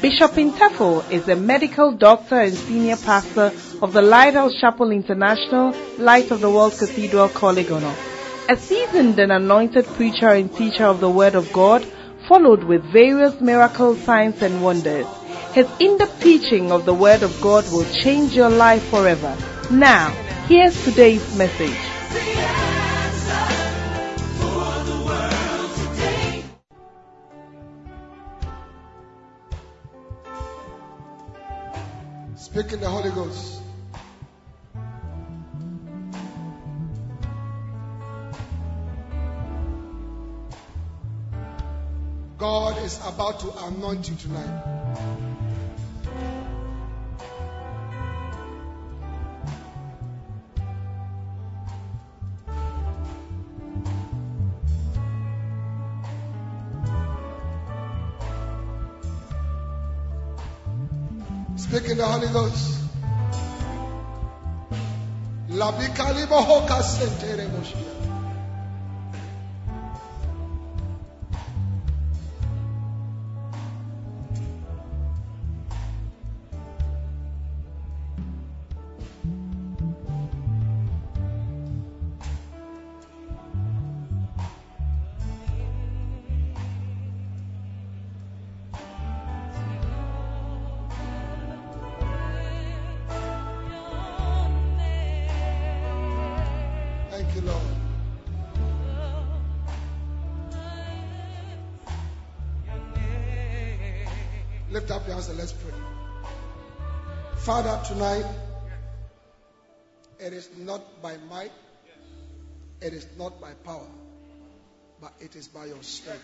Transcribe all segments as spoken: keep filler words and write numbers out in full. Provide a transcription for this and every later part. Bishop Intefo is a medical doctor and senior pastor of the Lighthouse Chapel International, Light of the World Cathedral, Korle Gonno. A seasoned and anointed preacher and teacher of the Word of God, followed with various miracles, signs and wonders. His in-depth teaching of the Word of God will change your life forever. Now, here's today's message. Speak in the Holy Ghost. God is about to anoint you tonight. Speak in the Holy Ghost. Lift up your hands and let's pray. Father, tonight, it is not by might, it is not by power, but it is by your strength.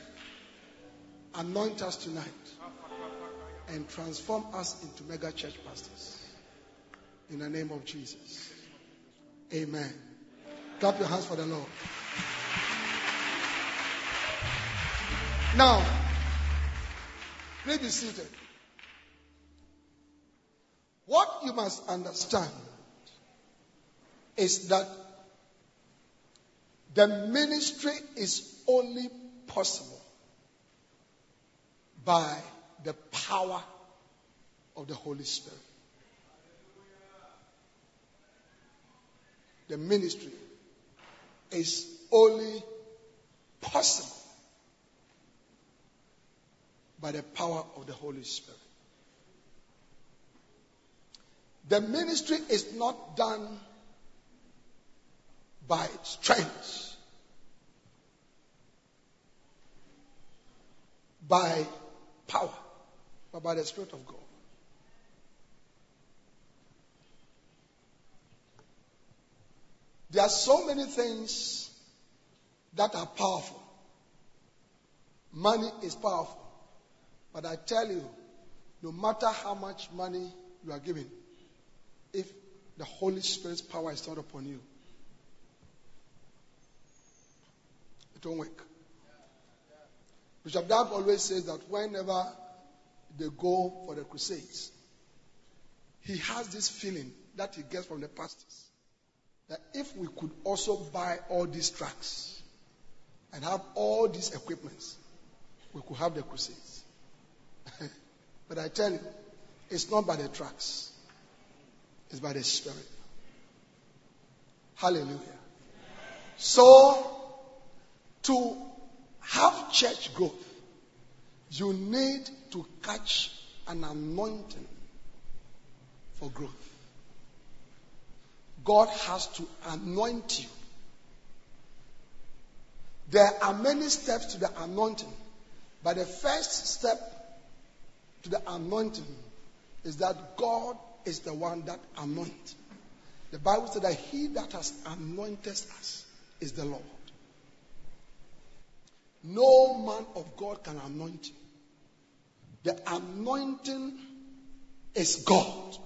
Anoint us tonight and transform us into mega church pastors. In the name of Jesus. Amen. Clap your hands for the Lord. Now, please be seated. What you must understand is that the ministry is only possible by the power of the Holy Spirit. The ministry is only possible by the power of the Holy Spirit. The ministry is not done by strength, by power, but by the Spirit of God. There are so many things that are powerful. Money is powerful. But I tell you, no matter how much money you are given, if the Holy Spirit's power is not upon you, it won't work. Bishop Dab always says that whenever they go for the crusades, he has this feeling that he gets from the pastors that if we could also buy all these trucks and have all these equipments, we could have the crusades. But I tell you, it's not by the tracks. It's by the Spirit. Hallelujah. So, to have church growth, you need to catch an anointing for growth. God has to anoint you. There are many steps to the anointing, but the first step to the anointing is that God is the one that anoints. The Bible said that he that has anointed us is the Lord. No man of God can anoint you. The anointing is God.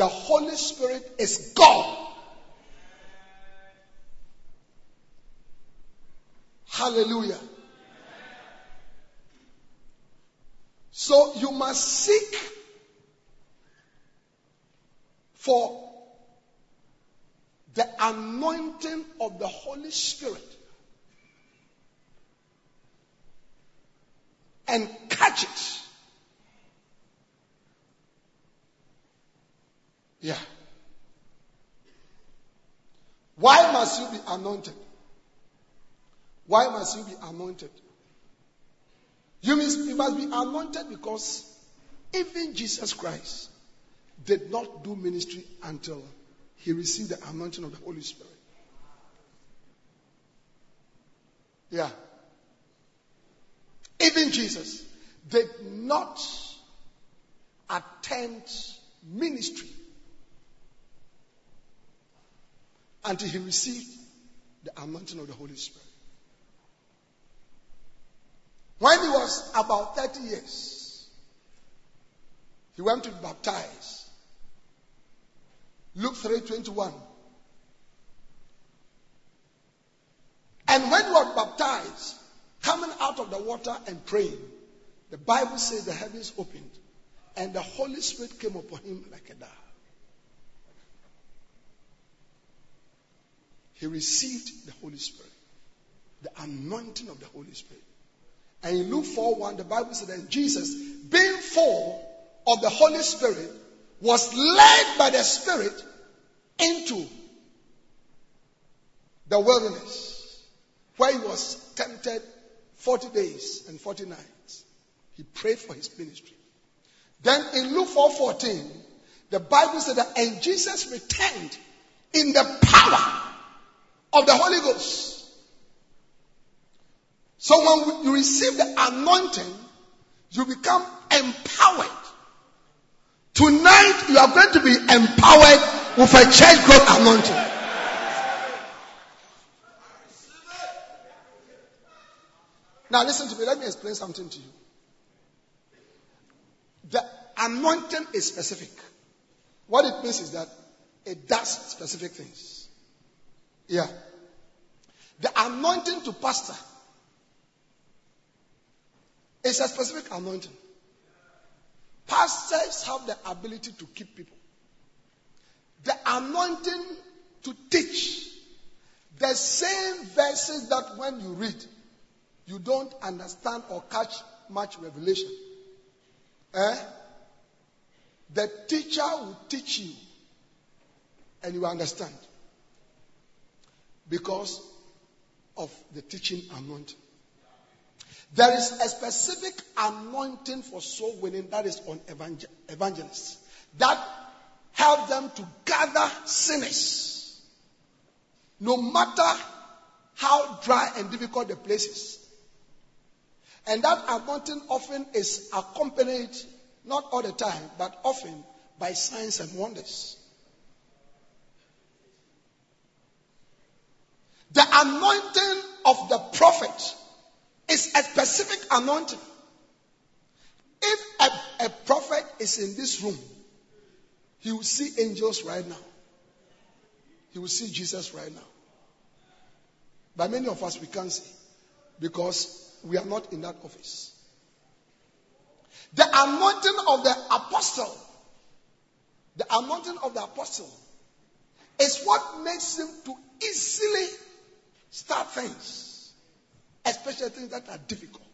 the Holy Spirit is gone. Hallelujah. So you must seek for the anointing of the Holy Spirit and catch it. Yeah. Why must you be anointed? Why must you be anointed? You must, you must be anointed because even Jesus Christ did not do ministry until he received the anointing of the Holy Spirit. Yeah. Even Jesus did not attempt ministry until he received the anointing of the Holy Spirit. When he was about thirty years, he went to be baptized. Luke three twenty-one. And when he was baptized, coming out of the water and praying, the Bible says the heavens opened and the Holy Spirit came upon him like a dove. He received the Holy Spirit, the anointing of the Holy Spirit. And in Luke four one, the Bible says that Jesus, being full of the Holy Spirit, was led by the Spirit into the wilderness, where he was tempted forty days and forty nights. He prayed for his ministry. Then in Luke four fourteen, the Bible said that, and Jesus returned in the power of the Holy Ghost. So when you receive the anointing, you become empowered. Tonight, you are going to be empowered with a church growth anointing. Now listen to me. Let me explain something to you. The anointing is specific. What it means is that it does specific things. Yeah. The anointing to pastor is a specific anointing. Pastors have the ability to keep people. The anointing to teach. The same verses that when you read, you don't understand or catch much revelation. Eh? The teacher will teach you and you understand because of the teaching anointing. There is a specific anointing for soul winning that is on evangel- evangelists that help them to gather sinners. No matter how dry and difficult the place is. And that anointing often is accompanied, not all the time, but often by signs and wonders. The anointing of the prophet is a specific anointing. If a, a prophet is in this room, he will see angels right now. He will see Jesus right now. But many of us, we can't see because we are not in that office. The anointing of the apostle, the anointing of the apostle is what makes him to easily start things. Especially things that are difficult.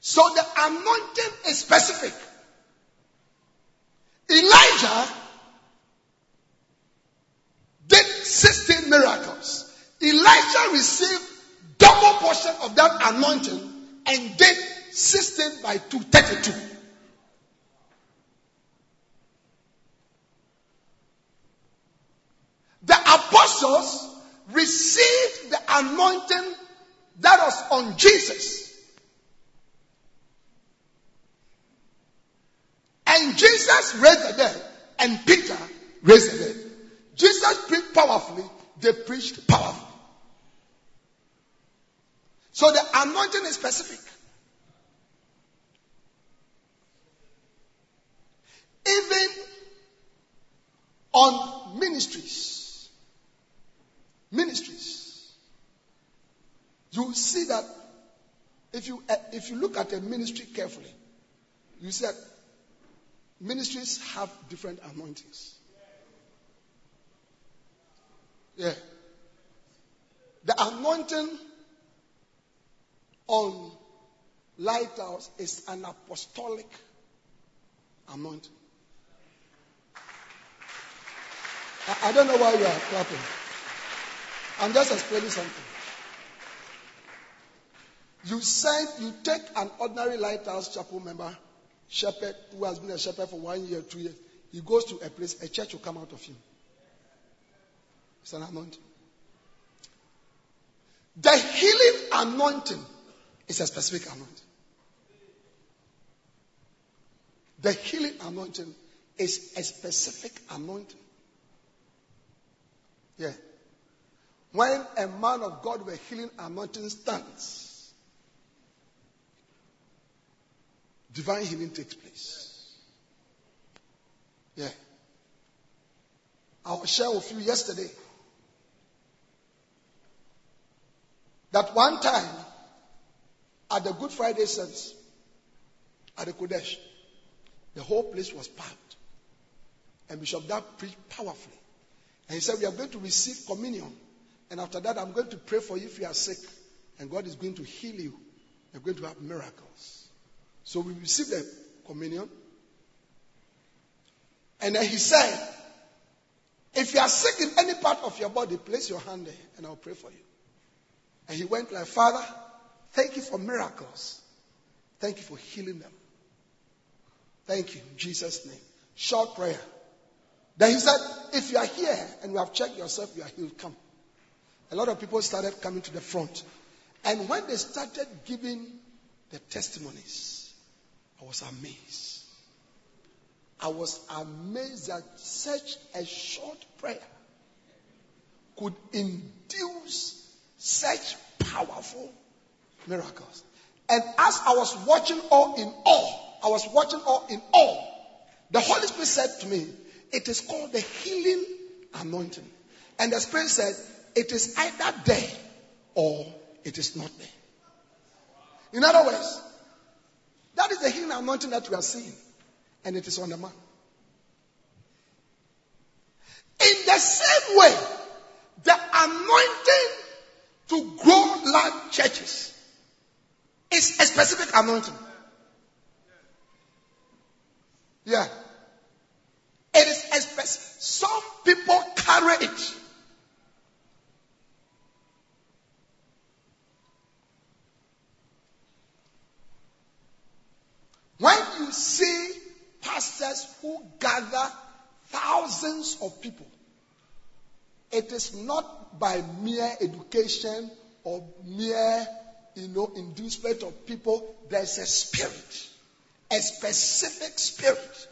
So the anointing is specific. Elijah did sixteen miracles. Elisha received double portion of that anointing and did sixteen by two, thirty-two. Apostles received the anointing that was on Jesus. And Jesus raised the dead, and Peter raised the dead. Jesus preached powerfully, they preached powerfully. So the anointing is specific. on ministries. Ministries. You see that if you if you look at a ministry carefully, you see that ministries have different anointings. Yeah. The anointing on Lighthouse is an apostolic anointing. I don't know why you are clapping. I'm just explaining something. You send, you take an ordinary Lighthouse Chapel member, shepherd, who has been a shepherd for one year, two years. He goes to a place, a church will come out of him. It's an anointing. The healing anointing is a specific anointing. The healing anointing is a specific anointing. Yeah. When a man of God with healing anointing stands, divine healing takes place. Yeah. I will share with you yesterday that one time at the Good Friday service at the Kodesh, the whole place was packed. And Bishop Dab preached powerfully. And he said, we are going to receive communion. And after that, I'm going to pray for you if you are sick. And God is going to heal you. You're going to have miracles. So we received the communion. And then he said, if you are sick in any part of your body, place your hand there and I'll pray for you. And he went like, Father, thank you for miracles. Thank you for healing them. Thank you, in Jesus' name. Short prayer. Then he said, if you are here and you have checked yourself, you are healed, come. A lot of people started coming to the front. And when they started giving the testimonies, I was amazed. I was amazed that such a short prayer could induce such powerful miracles. And as I was watching all in all, I was watching all in all, the Holy Spirit said to me, it is called the healing anointing. And the Spirit said, it is either there or it is not there. In other words, that is the healing anointing that we are seeing. And it is on the man. In the same way, the anointing to grow large churches is a specific anointing. Yeah. It is a specific. Some people carry it. When you see pastors who gather thousands of people, it is not by mere education or mere, you know, inducement of people. There's a spirit, a specific spirit.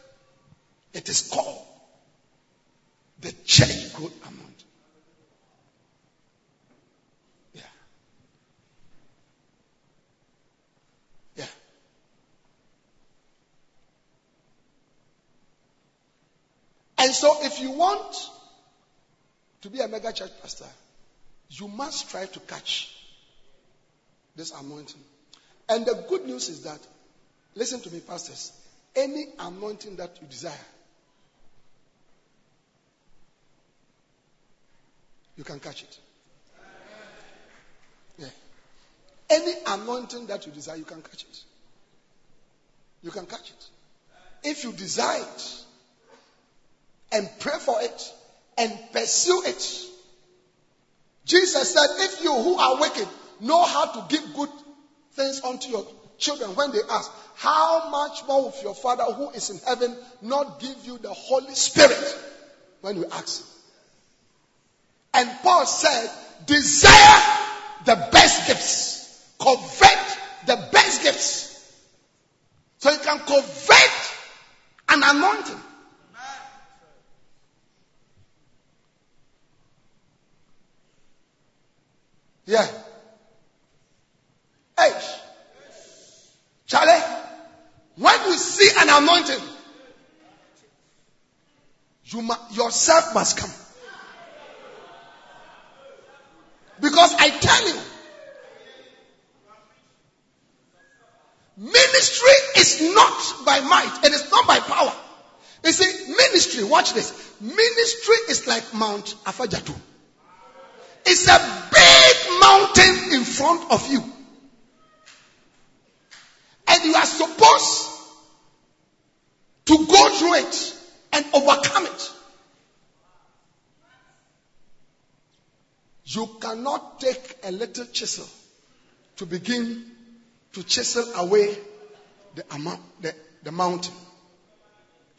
It is called the church growth amount. Yeah. Yeah. And so if you want to be a mega church pastor, you must try to catch this anointing. And the good news is that, listen to me, pastors, any anointing that you desire, you can catch it. Yeah. Any anointing that you desire, you can catch it. You can catch it. If you desire it and pray for it, and pursue it. Jesus said, if you who are wicked know how to give good things unto your children when they ask, how much more will your Father who is in heaven not give you the Holy Spirit when you ask him? And Paul said, desire the best gifts. Covet the best gifts. So you can covet an anointing. Yeah. Hey. Charlie, when you see an anointing, You mu- yourself must come. Because I tell you, ministry is not by might and it's not by power. You see, ministry, watch this. Ministry is like Mount Afajatu. It's a big mountain in front of you. And you are supposed to go through it and overcome it. You cannot take a little chisel to begin to chisel away the, amount, the, the mountain.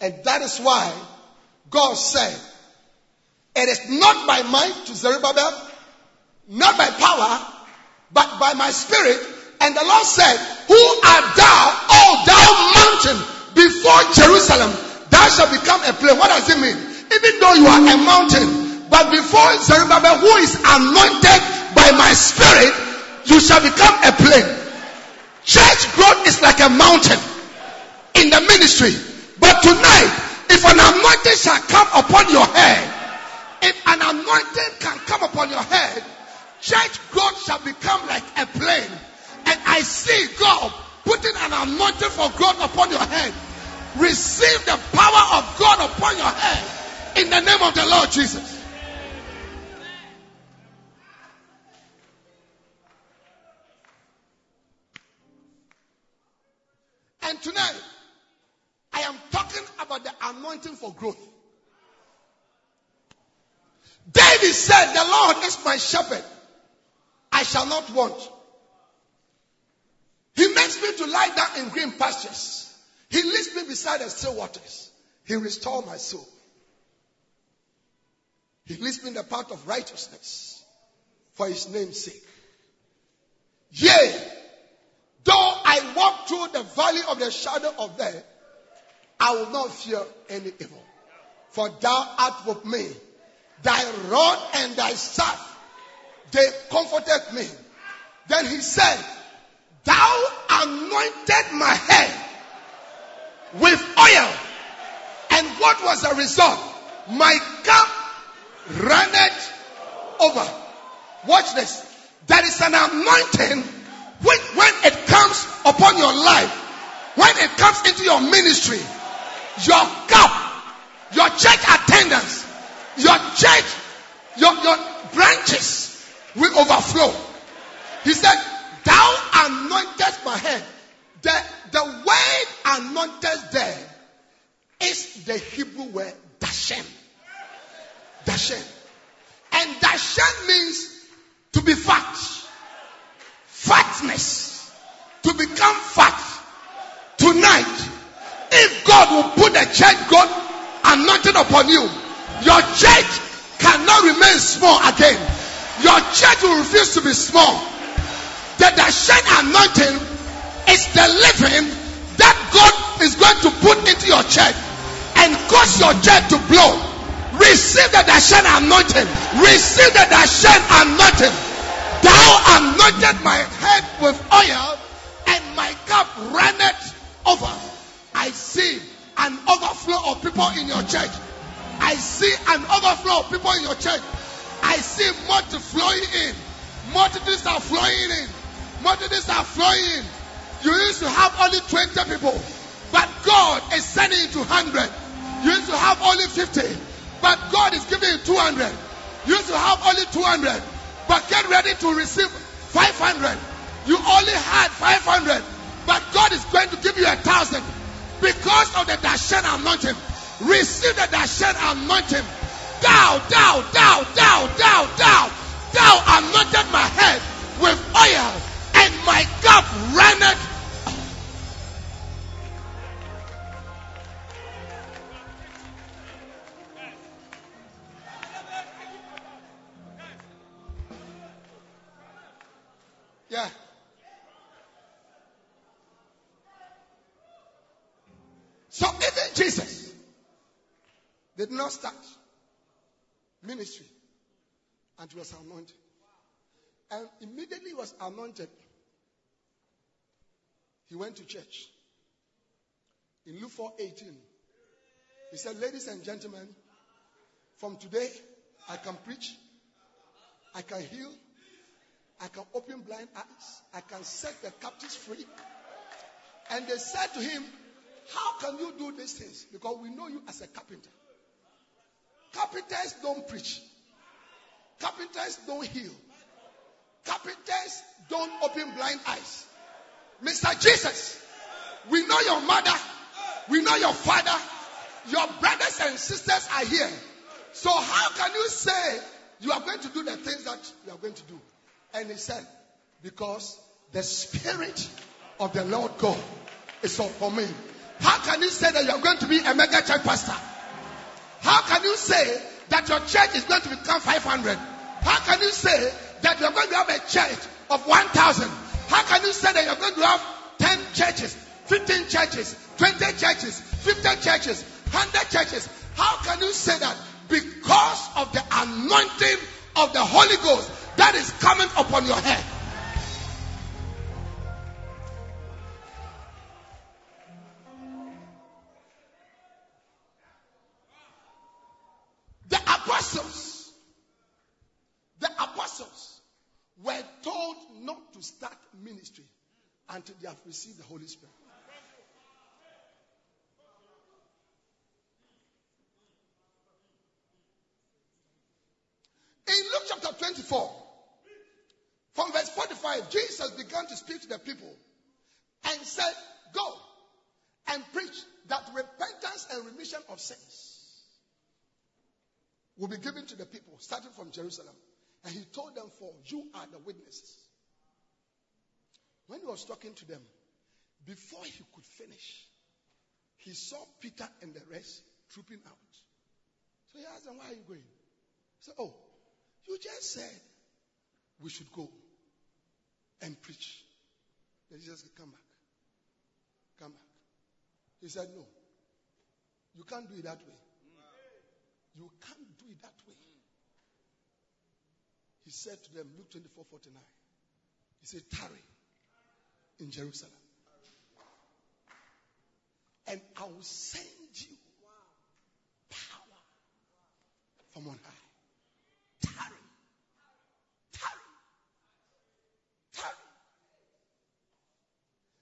And that is why God said, it is not by might to Zerubbabel, not by power, but by my spirit. And the Lord said, who art thou, O thou mountain, before Jerusalem, thou shalt become a plain. What does it mean? Even though you are a mountain, but before Zerubbabel, who is anointed by my spirit, you shall become a plain. Church growth is like a mountain in the ministry. But tonight, if an anointing shall come upon your head, if an anointing can come upon your head, church growth shall become like a plane. And I see God putting an anointing for growth upon your head. Receive the power of God upon your head in the name of the Lord Jesus. And tonight, I am talking about the anointing for growth. David said, the Lord is my shepherd. I shall not want. He makes me to lie down in green pastures. He leads me beside the still waters. He restores my soul. He leads me in the path of righteousness for his name's sake. Yea, though I walk through the valley of the shadow of death, I will not fear any evil. For thou art with me. Thy rod and thy staff, they comforted me. Then he said, thou anointed my head with oil. And what was the result? My cup runneth over. Watch this. There is an anointing which when it comes upon your life, when it comes into your ministry, your cup, your church attendance, your church, your, your branches will overflow. He said, thou anointest my head. The, the word anointed there is the Hebrew word Dashen. Dashen. And Dashen means to be fat. Fatness. To become fat. Tonight, if God will put the church God anointed upon you, your church cannot remain small again. Your church will refuse to be small. The Dashen anointing is the living that God is going to put into your church and cause your church to blow. Receive the Dashen anointing. Receive the Dashen anointing. Thou anointed my head with oil and my cup runneth over. I see an overflow of people in your church. I see an overflow of people in your church. I see multitudes flowing in. Multitudes are flowing in. Multitudes are flowing in. You used to have only twenty people, but God is sending you to one hundred. You used to have only fifty, but God is giving you two hundred. You used to have only two hundred, but get ready to receive five hundred. You only had five hundred, but God is going to give you a thousand because of the Dashen anointing. Receive the Dashen anointing. Thou, thou, thou, thou, thou, thou, thou anointed my head with oil and my cup runneth. Yeah. So even Jesus did not start ministry until he was anointed. And immediately he was anointed, he went to church. In Luke four eighteen, he said, ladies and gentlemen, From today, I can preach, I can heal, I can open blind eyes, I can set the captives free. And they said to him, how can you do these things? Because we know you as a carpenter. Carpenters don't preach. Carpenters don't heal. Carpenters don't open blind eyes. Mister Jesus, we know your mother, we know your father, your brothers and sisters are here. So how can you say you are going to do the things that you are going to do? And he said, because the Spirit of the Lord God is upon me. How can you say that you are going to be a mega church pastor? How can you say that your church is going to become five hundred? How can you say that you are going to have a church of one thousand? How can you say that you are going to have ten churches, fifteen churches, twenty churches, fifty churches, one hundred churches? How can you say that? Because of the anointing of the Holy Ghost that is coming upon your head. The apostles, the apostles were told not to start ministry until they have received the Holy Spirit. In Luke chapter twenty-four, from verse forty-five, Jesus began to speak to the people and said, go and preach that repentance and remission of sins will be given to the people, starting from Jerusalem. And he told them, for you are the witnesses. When he was talking to them, before he could finish, he saw Peter and the rest trooping out. So he asked them, why are you going? He said, oh, you just said we should go and preach. Then Jesus said, come back. Come back. He said, no. You can't do it that way. You can't do it that way. He said to them, Luke twenty-four, forty-nine. He said, tarry in Jerusalem. And I will send you power from on high. Tarry. Tarry. Tarry.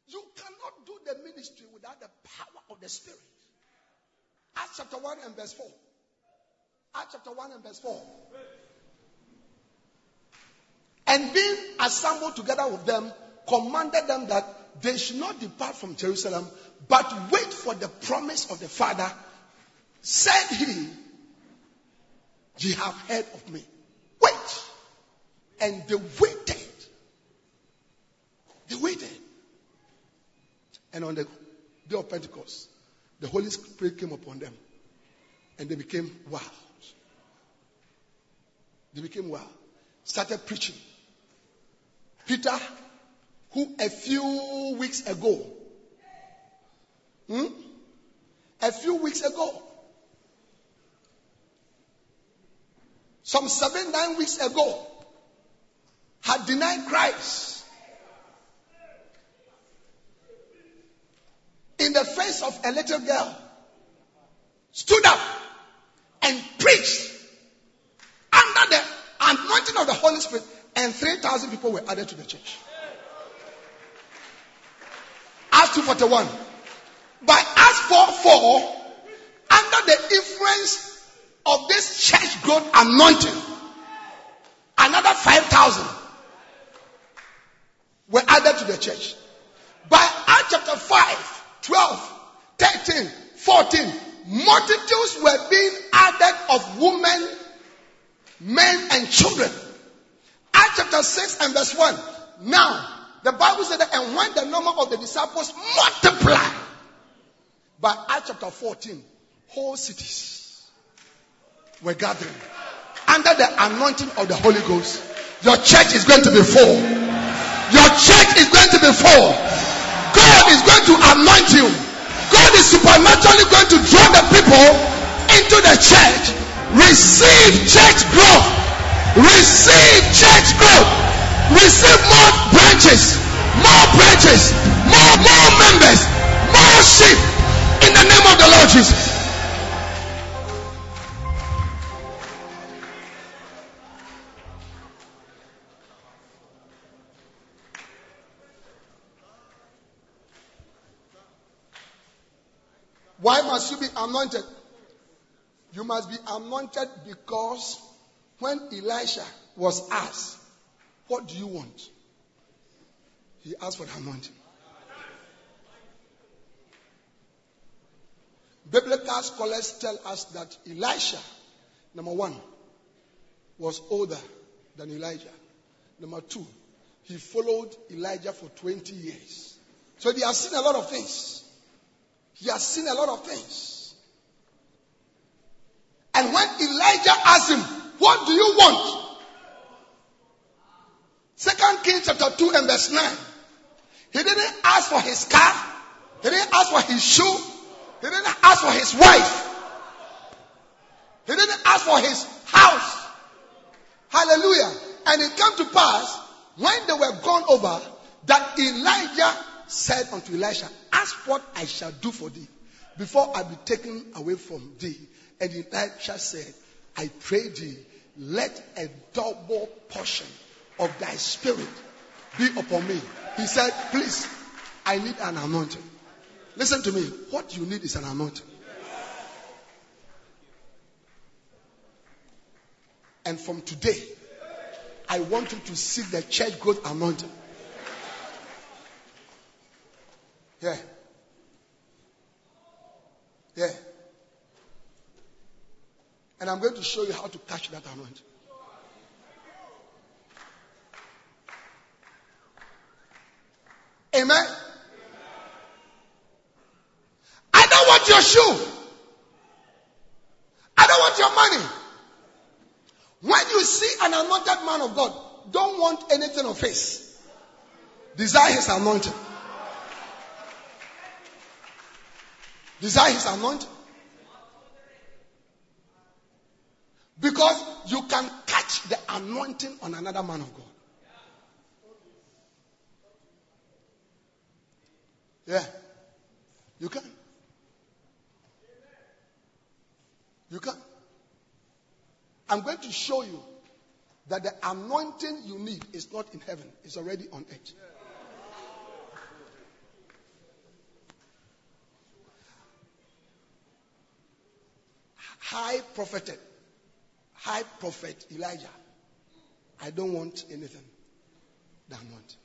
You cannot do the ministry without the power of the Spirit. Acts chapter one and verse four. Acts chapter one and verse four. And being assembled together with them, commanded them that they should not depart from Jerusalem, but wait for the promise of the Father. Said he, ye have heard of me. Wait. And they waited. They waited. And on the day of Pentecost, the Holy Spirit came upon them. And they became wild. They became wild. Started preaching. Peter, who a few weeks ago, hmm, a few weeks ago, some seven, nine weeks ago, had denied Christ in the face of a little girl, stood up and preached under the anointing of the Holy Spirit, and three thousand people were added to the church. Acts two forty-one. By Acts four four, under the influence of this church growth anointing, another five thousand were added to the church. By Acts chapter five, twelve, thirteen, fourteen, multitudes were being added of women, men, and children. Acts chapter six and verse one. Now, the Bible said that, and when the number of the disciples multiplied, by Acts chapter fourteen, whole cities we're gathering under the anointing of the Holy Ghost. Your church is going to be full. Your church is going to be full. God is going to anoint you. God is supernaturally going to draw the people into the church. Receive church growth. Receive church growth. Receive more branches. More branches. More, more members. More sheep. In the name of the Lord Jesus. Why must you be anointed? You must be anointed because when Elisha was asked, what do you want? He asked for the anointing. Biblical scholars tell us that Elisha, number one, was older than Elijah. Number two, he followed Elijah for twenty years. So he has seen a lot of things. He has seen a lot of things. And when Elijah asked him, what do you want? Second Kings chapter two and verse nine. He didn't ask for his car. He didn't ask for his shoe. He didn't ask for his wife. He didn't ask for his house. Hallelujah. And it came to pass, when they were gone over, that Elijah said unto Elisha, ask what I shall do for thee before I be taken away from thee. And Elisha said, I pray thee, let a double portion of thy spirit be upon me. He said, please, I need an anointing. Listen to me. What you need is an anointing. And from today, I want you to seek the church growth anointing. Yeah. Yeah. And I'm going to show you how to catch that anointing. Amen. I don't want your shoe. I don't want your money. When you see an anointed man of God, don't want anything of his. Desire his anointing. Desire his anointing. Because you can catch the anointing on another man of God. Yeah. You can. You can. I'm going to show you that the anointing you need is not in heaven. It's already on earth. High prophet, high prophet Elijah. I don't want anything than anointing.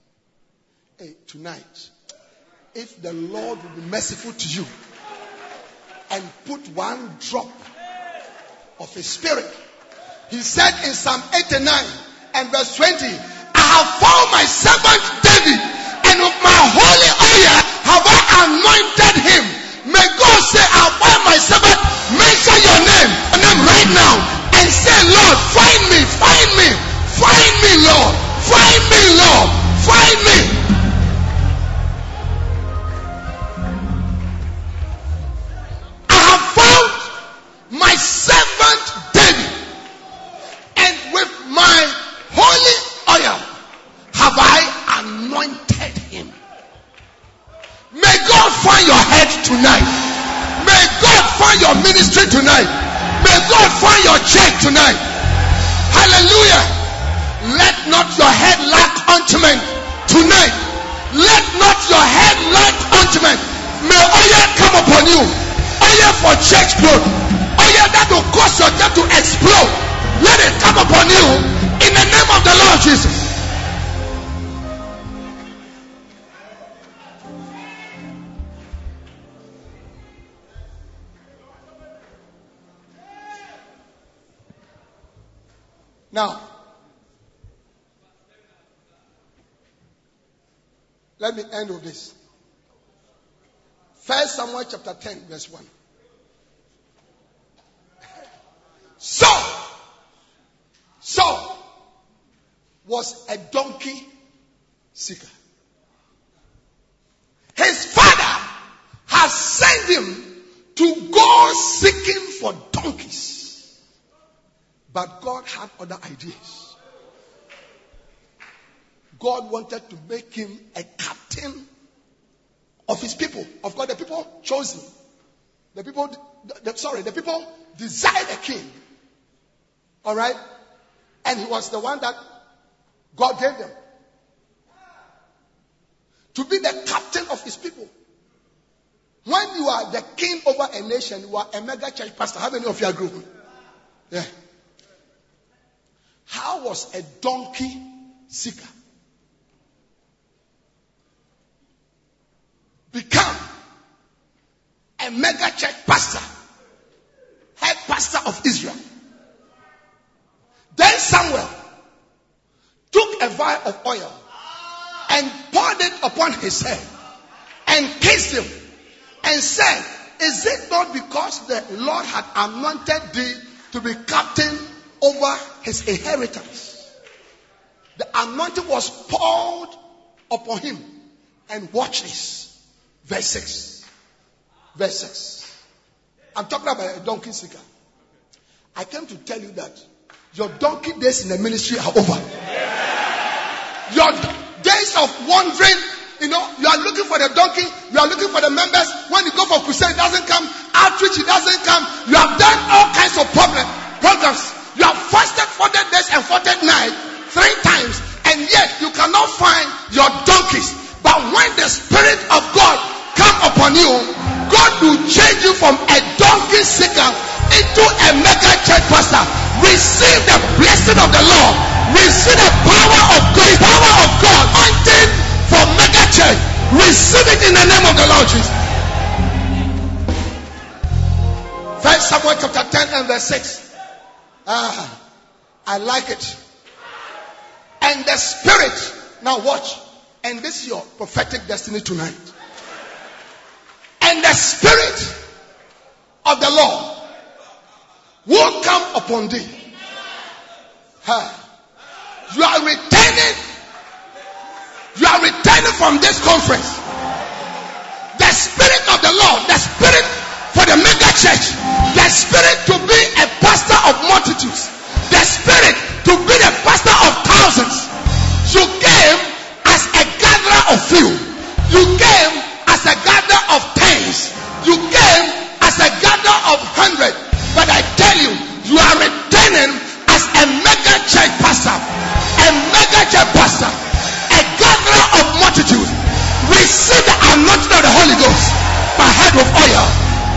Hey, tonight, if the Lord will be merciful to you and put one drop of His Spirit, He said in Psalm eighty-nine and verse twenty, I have found my servant David, and with my holy oil have I anointed him. May God say, I have found my servant. Mention your name, and I'm right now, and say, Lord, find me, find me, find me, Lord, find me, Lord, find me. I have found my servant David. My holy oil have I anointed him. May God find your head tonight. May God find your ministry tonight. May God find your church tonight. Hallelujah. Let not your head lack ointment tonight. Let not your head lack ointment. May oil come upon you. Oil for church growth. Oil that will cause your church to explode. Let it come upon you in the name of the Lord Jesus. Now, let me end with this. First Samuel chapter ten, verse one. So, Saul was a donkey seeker. His father has sent him to go seeking for donkeys. But God had other ideas. God wanted to make him a captain of his people. Of course, the people chose him. The people, the, the, sorry, the people desired a king. All right? And he was the one that God gave them. To be the captain of his people. When When you are the king over a nation, you are a mega church pastor. How many of you agree with me? Yeah. How was a donkey seeker become a mega church pastor, head pastor of Israel? Then Samuel took a vial of oil and poured it upon his head and kissed him and said, "Is it not because the Lord had anointed thee to be captain over his inheritance?" The anointing was poured upon him. And watch this. Verse six. Verse six. I'm talking about a donkey seeker. I came to tell you that your donkey days in the ministry are over. Your days of wandering, you know, you are looking for the donkey, you are looking for the members. When you go for crusade, it doesn't come. Outreach, it doesn't come. You have done all kinds of problem, programs. You have fasted forty days and forty nights, three times, and yet you cannot find your donkeys. But when the Spirit of God comes upon you, God will change you from a donkey seeker into a mega church pastor. Receive the blessing of the Lord. Receive the power of God. The power of God. Until for mega church. Receive it in the name of the Lord Jesus. First Samuel chapter ten and verse six. Ah, I like it. And the Spirit, now watch, and this is your prophetic destiny tonight. And the Spirit of the Lord will come upon thee. Ah, you are returning, you are returning from this conference. The Spirit of the Lord, the Spirit for the mega church, the Spirit to be a pastor of multitudes, the Spirit to be the pastor of thousands. You came as a gatherer of few. You came as a gatherer of tens. You came as a gatherer of hundred. But I tell you, you are returning as a mega church pastor, a mega church pastor, a gatherer of multitudes. Receive the anointing of the Holy Ghost, my head with oil.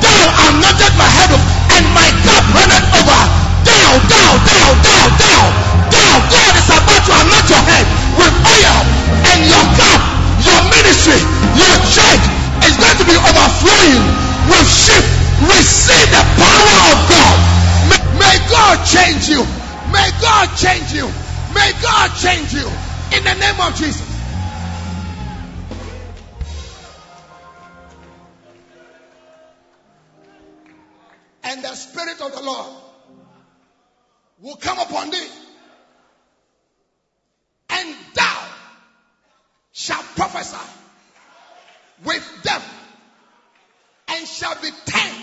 Thou anointed my head of, and my cup runneth over. Thou, thou, thou, thou, thou, thou, God is about to anoint your head with oil, and your cup, your ministry, your church is going to be overflowing with sheep. Receive the power of God. May, may God change you. May God change you. May God change you in the name of Jesus. And the Spirit of the Lord will come upon thee, and thou shalt prophesy with them, and shalt be turned.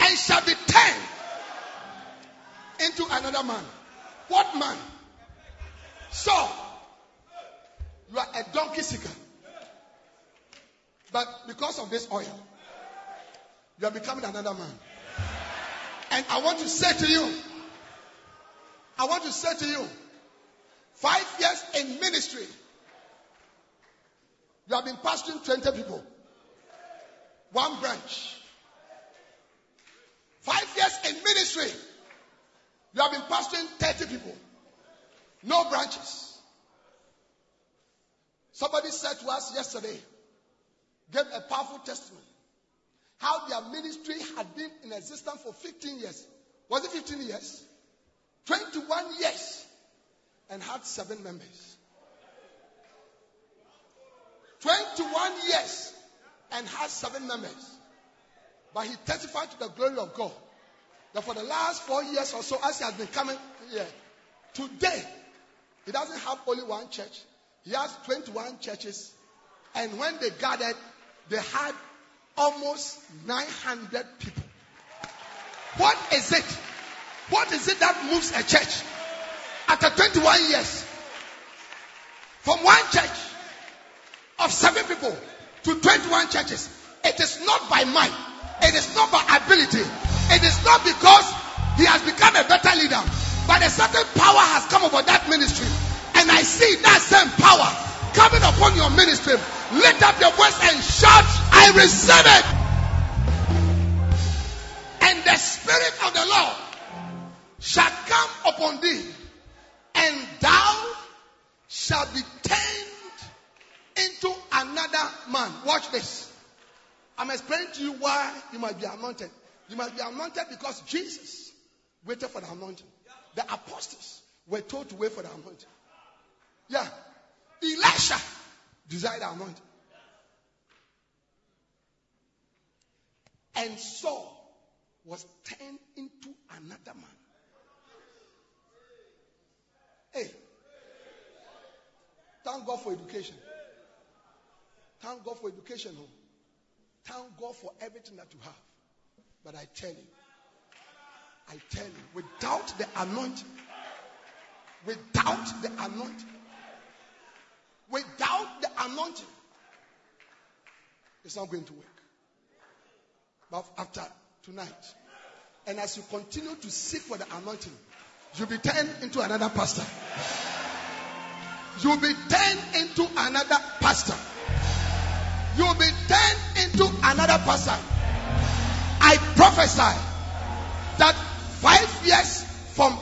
And shall be turned into another man. What man? So you are a donkey seeker. But because of this oil, you are becoming another man. And I want to say to you, I want to say to you, five years in ministry, you have been pastoring twenty people. One branch. Five years in ministry, you have been pastoring thirty people. No branches. Somebody said to us yesterday, gave a powerful testimony, how their ministry had been in existence for fifteen years. Was it fifteen years? twenty-one years. And had seven members. twenty-one years and had seven members. But he testified to the glory of God that for the last four years or so, as he has been coming here, today, he doesn't have only one church. He has twenty-one churches, and when they gathered, they had almost nine hundred people. What is it? What is it that moves a church? After twenty-one years, from one church of seven people to twenty-one churches, it is not by might, it is not by ability, it is not because he has become a better leader, but a certain power has come over that ministry. And I see lift up your voice and shout, I receive it. And the Spirit of the Lord shall come upon thee, and thou shalt be turned into another man. Watch this. I'm explaining to you why you might be anointed. You might be anointed because Jesus waited for the anointing. The apostles were told to wait for the anointing. Yeah. Elisha desired the anointing. And Saul was turned into another man. Hey. Thank God for education. Thank God for education. Home. Thank God for everything that you have. But I tell you, I tell you, without the anointing, without the anointing, without the anointing, it's not going to work. But after tonight, and as you continue to seek for the anointing, you'll be turned into another pastor. You'll be turned into another pastor. You'll be turned into another pastor. I prophesy that five years from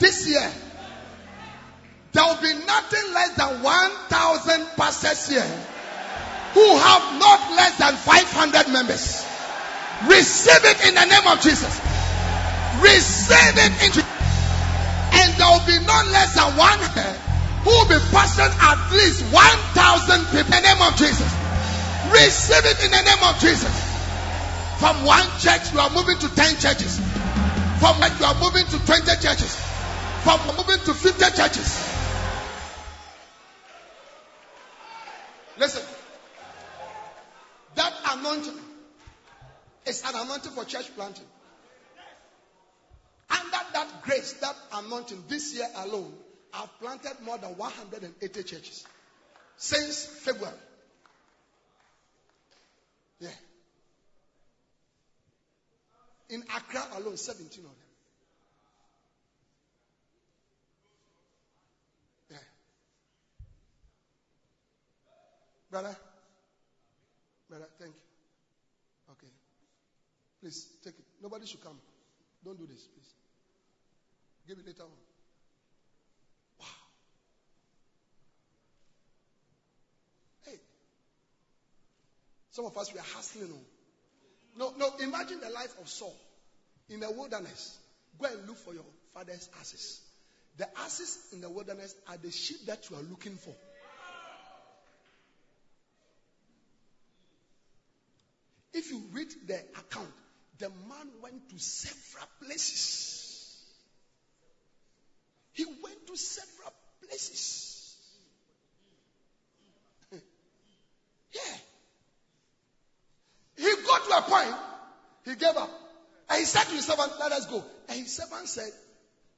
this year, there will be nothing less than one thousand pastors here who have not less than five hundred members. Receive it in the name of Jesus. Receive it in Jesus. And there will be no less than one who will be pastoring at least one thousand people in the name of Jesus. Receive it in the name of Jesus. From one church, you are moving to ten churches. From one, you are moving to twenty churches. From moving to fifty churches. Listen. That anointing is an anointing for church planting. Under that, that grace, that anointing, this year alone, I've planted more than one hundred eighty churches since February. Yeah. In Accra alone, seventeen of them. Yeah. Brother? Brother, thank you. Okay. Please, take it. Nobody should come. Don't do this, please. Give it later on. Wow. Hey. Some of us, we are hustling on. No, no, imagine the life of Saul in the wilderness. Go and look for your father's asses. The asses in the wilderness are the sheep that you are looking for. If you read the account, the man went to several places. He went to several places. Yeah. He got to a point, he gave up. And he said to his servant, let us go. And his servant said,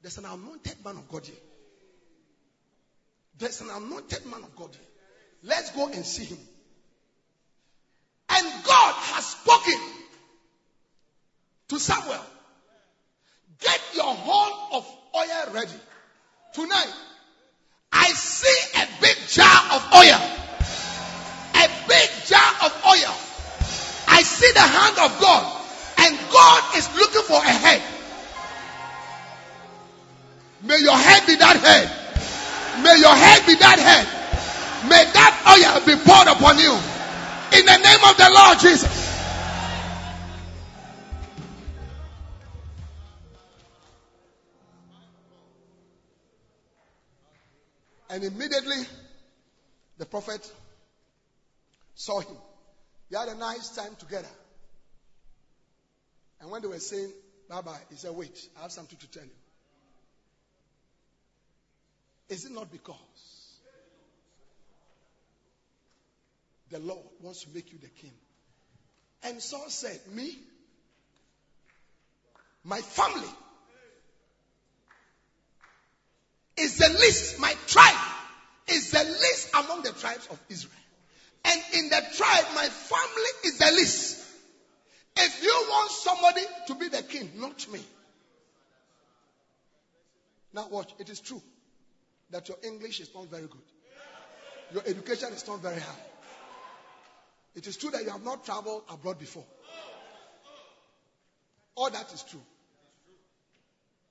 there's an anointed man of God here. There's an anointed man of God here. Let's go and see him. And God has spoken to Samuel. Get your horn of oil ready. Tonight, I see a big jar of oil. A big jar of oil. I see the hand of God, and God is looking for a head. May your head be that head. May your head be that head. May that oil be poured upon you. In the name of the Lord Jesus. And immediately, the prophet saw him. They had a nice time together. And when they were saying bye-bye, he said, wait, I have something to tell you. Is it not because the Lord wants to make you the king? And Saul said, me, my family is the least, my tribe is the least among the tribes of Israel. And in the tribe, my family is the least. If you want somebody to be the king, not me. Now watch, it is true that your English is not very good. Your education is not very high. It is true that you have not traveled abroad before. All that is true.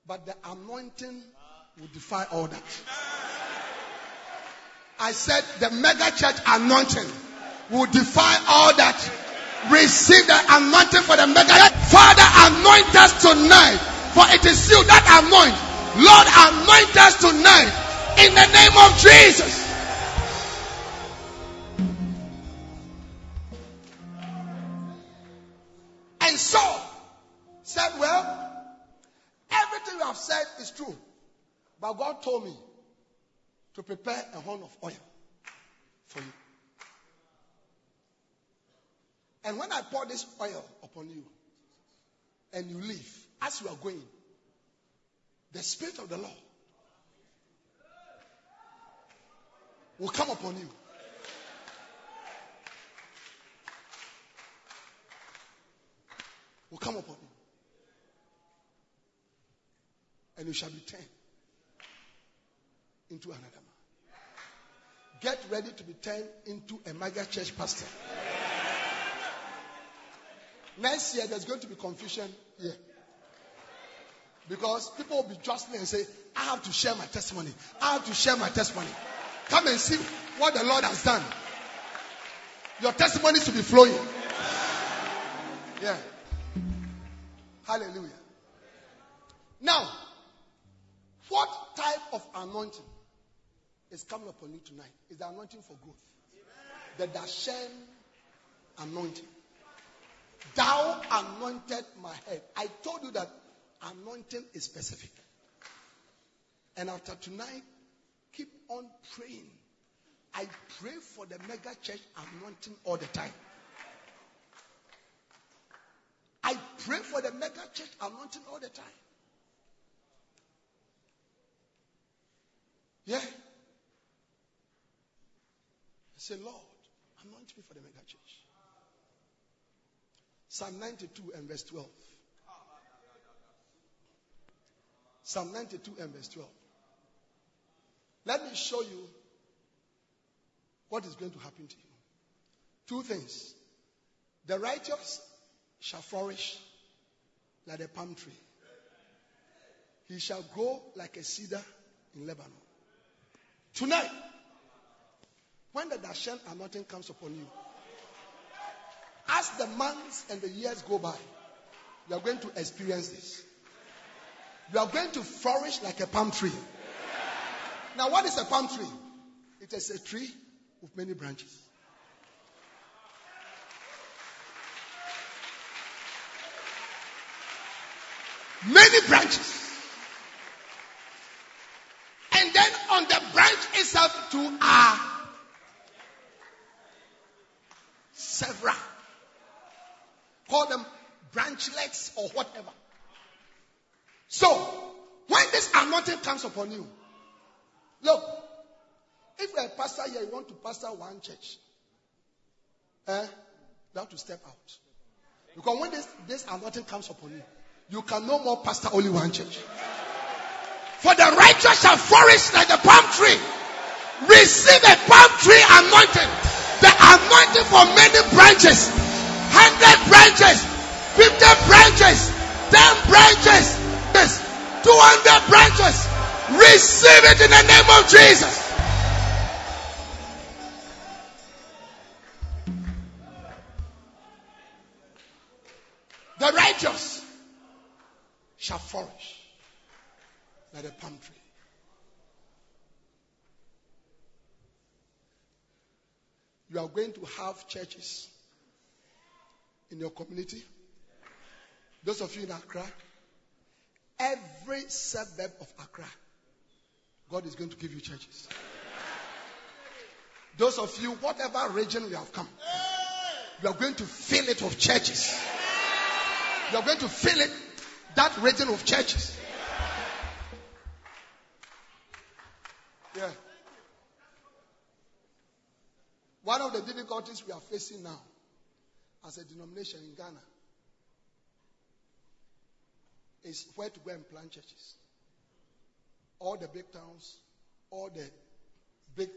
But the anointing will defy all that. I said the mega church anointing will defy all that. Receive the anointing for the mega church. Father, anoint us tonight, for it is you that anoint. Lord, anoint us tonight in the name of Jesus. And Saul said, well, everything you have said is true, but God told me to prepare a horn of oil for you. And when I pour this oil upon you, and you leave, as you are going, the Spirit of the Lord will come upon you. Will come upon you. And you shall be turned into another man. Get ready to be turned into a mega church pastor. Next year, there's going to be confusion here. Because people will be trusting and say, I have to share my testimony. I have to share my testimony. Come and see what the Lord has done. Your testimonies will be flowing. Yeah. Hallelujah. Now, what type of anointing is coming upon you tonight? Is the anointing for growth. The Dashen anointing. Thou anointed my head. I told you that anointing is specific. And after tonight, keep on praying. I pray for the mega church anointing all the time. I pray for the mega church anointing all the time. Yeah. I say, Lord, anoint me for the mega church. Psalm ninety-two and verse twelve. Psalm ninety-two and verse twelve. Let me show you what is going to happen to you. Two things. The righteous shall flourish like a palm tree. He shall grow like a cedar in Lebanon. Tonight, when the Dashen anointing comes upon you, as the months and the years go by, you are going to experience this. You are going to flourish like a palm tree. Now, what is a palm tree? It is a tree with many branches. Many branches. And then on the branch itself, two are several. Call them branchlets or whatever. So, when this anointing comes upon you, look, if you're a pastor here, you want to pastor one church, eh, you have to step out. Because when this, this anointing comes upon you, you can no more pastor only one church. For the righteous shall flourish like the palm tree. Receive a palm tree anointing. The anointing for many branches. one hundred branches, fifty branches, ten branches, two hundred branches. Receive it in the name of Jesus. The righteous shall flourish like a palm tree. You are going to have churches in your community, those of you in Accra, every suburb of Accra, God is going to give you churches. Those of you, whatever region you have come, you are going to fill it with churches. You are going to fill it, that region of churches. Yeah. One of the difficulties we are facing now as a denomination in Ghana is where to go and plant churches. All the big towns, all the big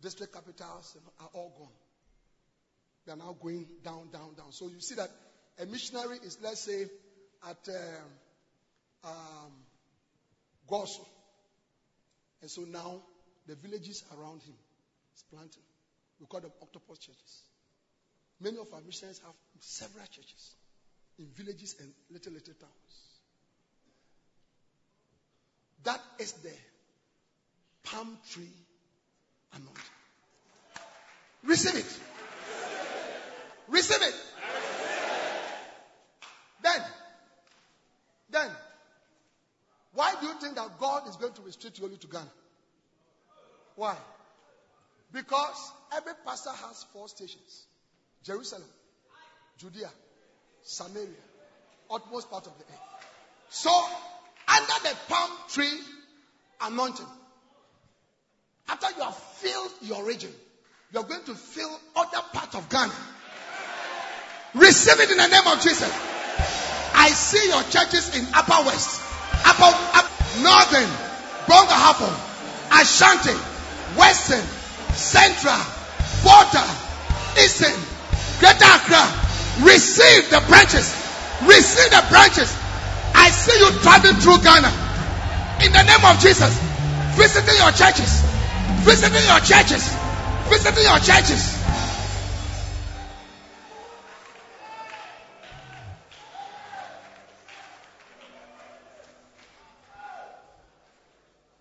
district capitals are all gone. They are now going down, down, down. So you see that a missionary is, let's say, at um, um, Gosso. And so now the villages around him is planting. We call them octopus churches. Many of our missionaries have several churches in villages and little, little towns. That is the palm tree anointing. Receive it. Receive it. Then, then, why do you think that God is going to restrict you only to Ghana? Why? Because every pastor has four stations. Jerusalem, Judea, Samaria, utmost part of the earth. So, under the palm tree anointing, after you have filled your region, you are going to fill other parts of Ghana. Receive it in the name of Jesus. I see your churches in Upper West, Upper, up, Northern, Bongahapo, Ashanti, Western, Central, Border, Eastern, Greater Accra. Receive the branches. Receive the branches. I see you traveling through Ghana. In the name of Jesus. Visiting your churches. Visiting your churches. Visiting your churches.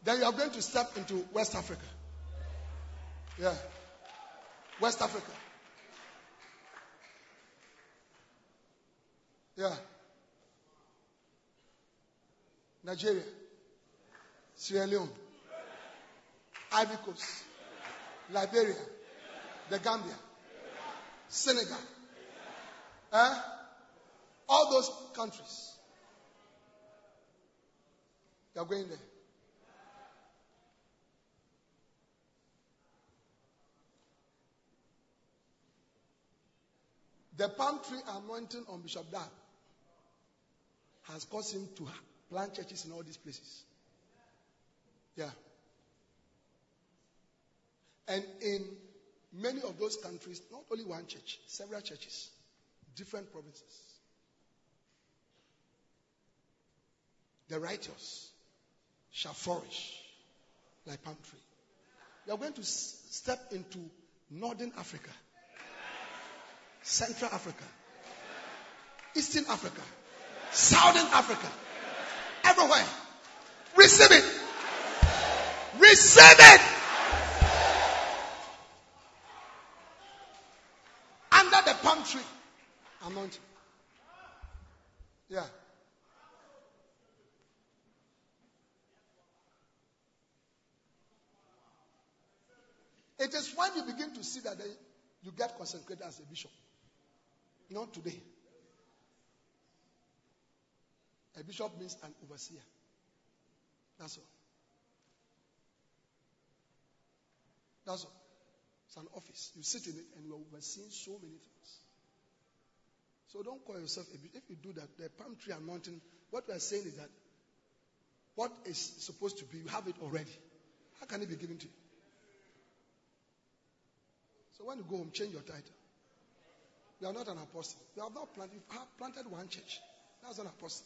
Then you are going to step into West Africa. Yeah. West Africa. Yeah. Nigeria. Sierra Leone. Ivory Coast. Liberia. The Gambia. Senegal. Eh? All those countries. You are going there. The palm tree anointing on Bishop Dab has caused him to plant churches in all these places. Yeah. And in many of those countries, not only one church, several churches, different provinces. The righteous shall flourish like palm tree. You are going to step into Northern Africa. Central Africa, Eastern Africa, Southern Africa, everywhere. Receive it. Receive it. Under the palm tree anointing. Yeah. It is when you begin to see that they, you get consecrated as a bishop. Not today. A bishop means an overseer. That's all. That's all. It's an office. You sit in it and you are overseeing so many things. So don't call yourself a bishop. If you do that, the palm tree anointing, what we are saying is that what is supposed to be, you have it already. How can it be given to you? So when you go home, change your title. You are not an apostle. You have not planted, you have planted one church. That's an apostle.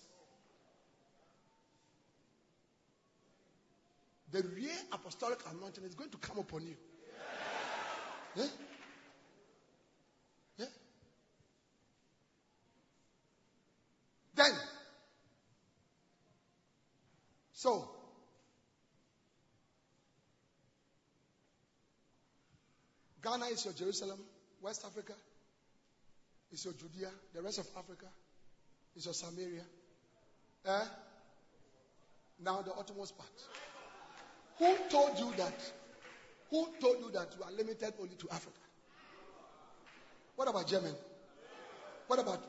The real apostolic anointing is going to come upon you. Yeah. Yeah? Yeah? Then, so, Ghana is your Jerusalem, West Africa. It's your Judea, the rest of Africa. It's your Samaria. Eh? Now the uttermost part. Who told you that? Who told you that you are limited only to Africa? What about Germany? What about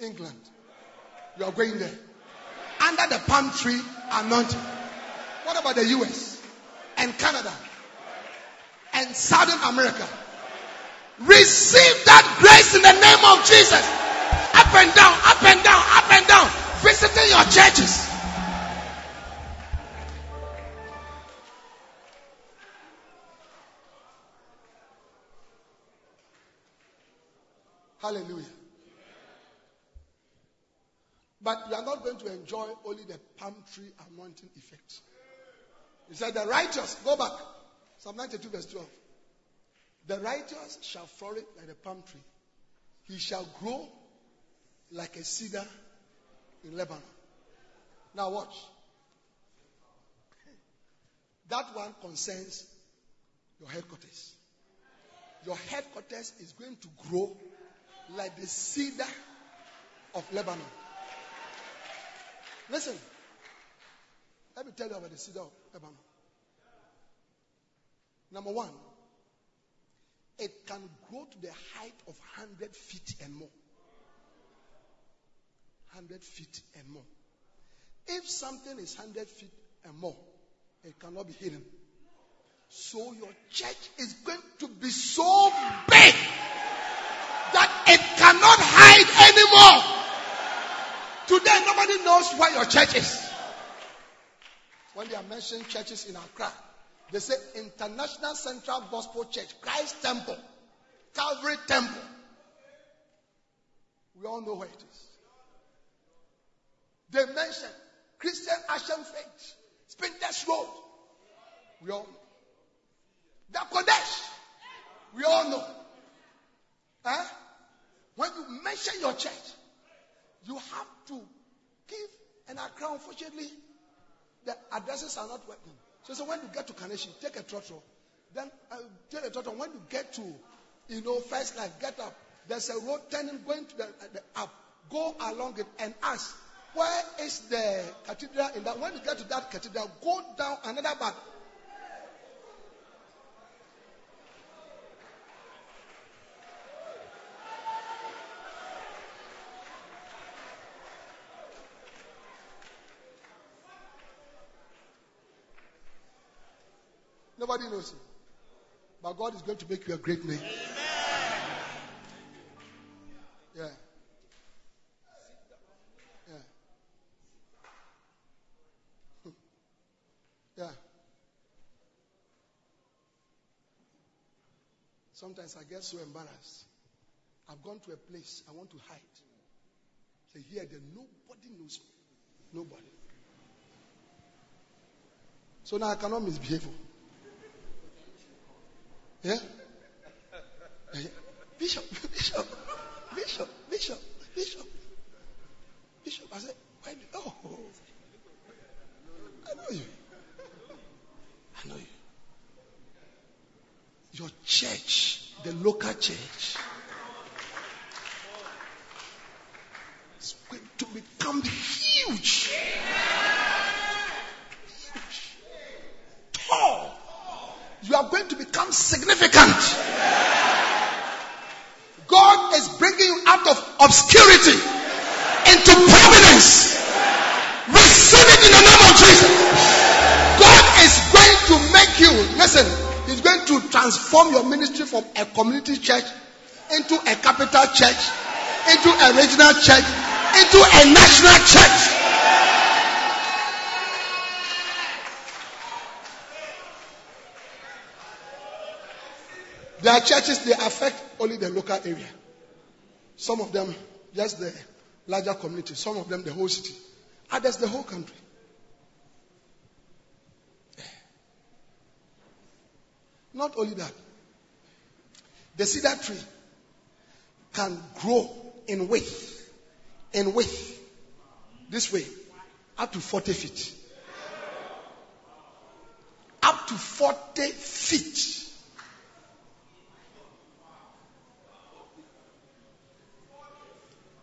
England? You are going there. Under the palm tree anointing. What about the U S and Canada and Southern America? Receive that grace in the name of Jesus. Up and down, up and down, up and down. Visiting your churches. Hallelujah. But you are not going to enjoy only the palm tree anointing effect. He said, the righteous, go back. Psalm ninety-two verse twelve. The righteous shall flourish like a palm tree. He shall grow like a cedar in Lebanon. Now watch. That one concerns your headquarters. Your headquarters is going to grow like the cedar of Lebanon. Listen. Let me tell you about the cedar of Lebanon. Number one, it can grow to the height of one hundred feet and more. one hundred feet and more. If something is one hundred feet and more, it cannot be hidden. So your church is going to be so big that it cannot hide anymore. Today, nobody knows where your church is. When they are mentioning churches in Accra, they say International Central Gospel Church, Christ Temple, Calvary Temple. We all know where it is. They mention Christian Action Faith, Spintex Road. We all know. The Kodesh. We all know. Huh? When you mention your church, you have to give an Accra. Unfortunately, the addresses are not working. So, so when you get to Kaneshi, take a trotro. Then uh, take a trotro. When you get to, you know, First Life, get up. There's a road turning going to the, uh, the up. Go along it and ask, where is the cathedral? In that, when you get to that cathedral, go down another path. Nobody knows you. But God is going to make you a great name. Amen. Yeah. Yeah. Hmm. Yeah. Sometimes I get so embarrassed. I've gone to a place I want to hide. So here, there nobody knows me. Nobody. So now I cannot misbehave. Yeah? Yeah, yeah. Bishop, Bishop, Bishop, Bishop, Bishop, Bishop. I said, why do you? Oh, I know you. I know you. Your church, the local church, is going to become huge. You are going to become significant. God is bringing you out of obscurity into prominence. Receive it in the name of Jesus. God is going to make you, listen, He's going to transform your ministry from a community church into a capital church, into a regional church, into a national church. There are churches, they affect only the local area. Some of them, just the larger community. Some of them, the whole city. Others, the whole country. Not only that, the cedar tree can grow in width, in width, this way, up to forty feet. Up to forty feet.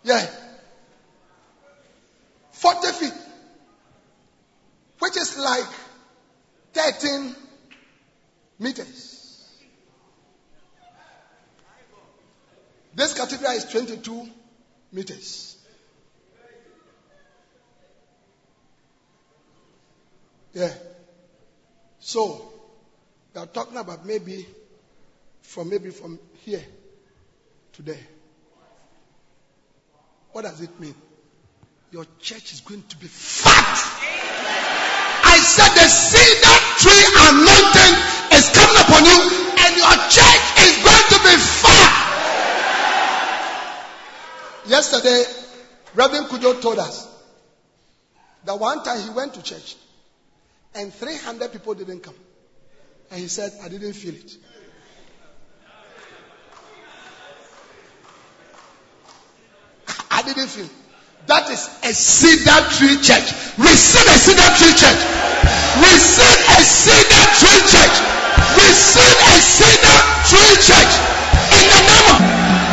Yeah. forty feet. Which is like thirteen meters. This cathedral is twenty-two meters. Yeah. So, they are talking about maybe from maybe from here to there. What does it mean? Your church is going to be fat. I said the cedar tree anointing is coming upon you and your church is going to be fat. Yesterday, Reverend Kujo told us that one time he went to church and three hundred people didn't come. And he said, I didn't feel it. I didn't feel it. That is a cedar tree church. Receive a cedar tree church. Receive a cedar tree church. Receive a cedar tree church. In the name of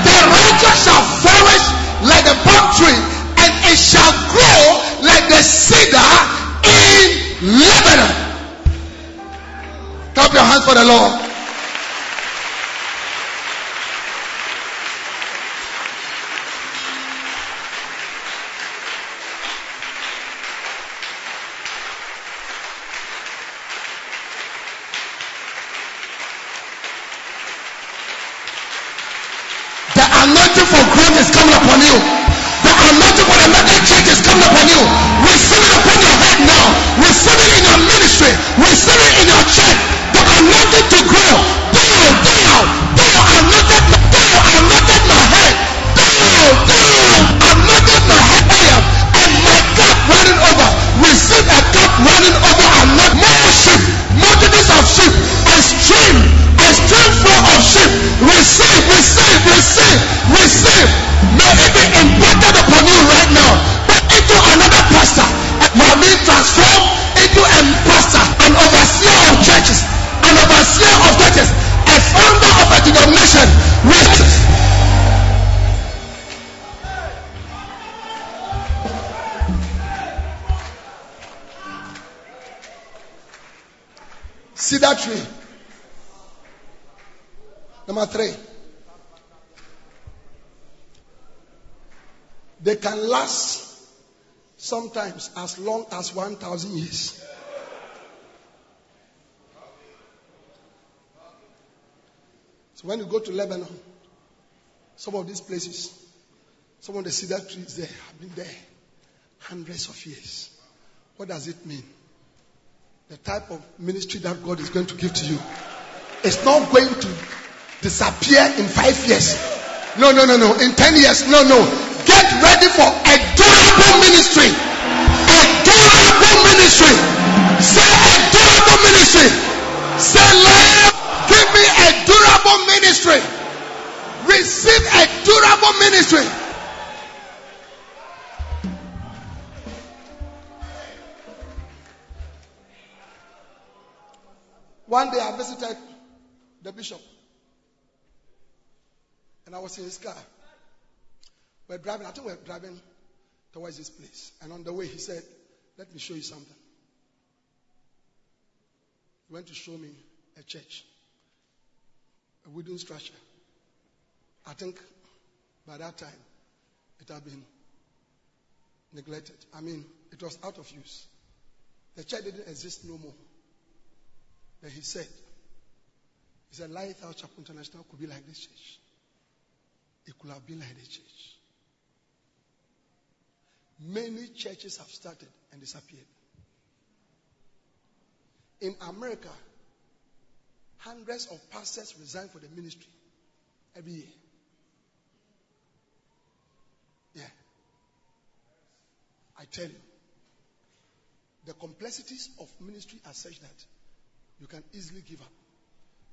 the righteous shall flourish like the palm tree, and it shall grow like the cedar in Lebanon. Clap your hands for the Lord. Sometimes as long as one thousand years. So when you go to Lebanon, some of these places, some of the cedar trees there have been there hundreds of years. What does it mean? The type of ministry that God is going to give to you, it's not going to disappear in five years. No, no, no, no. In ten years, no, no. Get ready for a durable ministry. A durable ministry. Say a durable ministry. Say, Lord, give me a durable ministry. Receive a durable ministry. One day I visited the bishop. And I was in his car. We're driving, I think we're driving towards this place. And on the way, he said, let me show you something. He went to show me a church, a wooden structure. I think by that time, it had been neglected. I mean, it was out of use. The church didn't exist no more. Then he said, he said, Lighthouse Chapel International could be like this church. It could have been like the church. Many churches have started and disappeared. In America, hundreds of pastors resign for the ministry every year. Yeah. I tell you, the complexities of ministry are such that you can easily give up.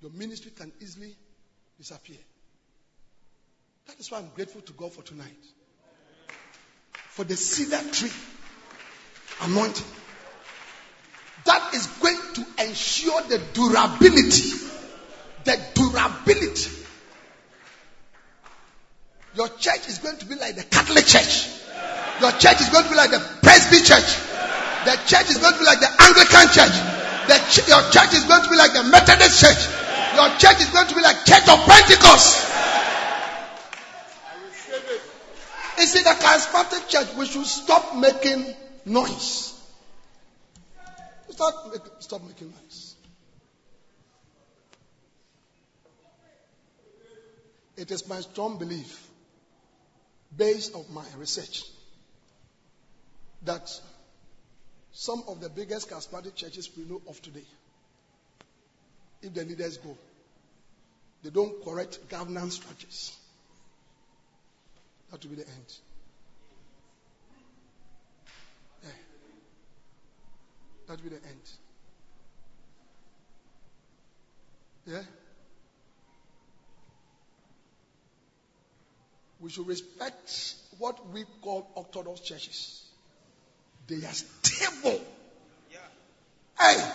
Your ministry can easily disappear. That is why I'm grateful to God for tonight. For the cedar tree anointing. That is going to ensure the durability. The durability. Your church is going to be like the Catholic Church. Your church is going to be like the Presby Church. The church is going to be like the Anglican Church. The ch- your church is going to be like the Methodist Church. Your church is going to be like Church of Pentecost. It's in the charismatic church. We should stop making noise. Stop, make, stop making noise. It is my strong belief, based on my research, that some of the biggest charismatic churches we know of today, if the leaders go, they don't correct governance structures. That will be the end. That will be the end. Yeah? We should respect what we call Orthodox churches. They are stable. Yeah. Hey!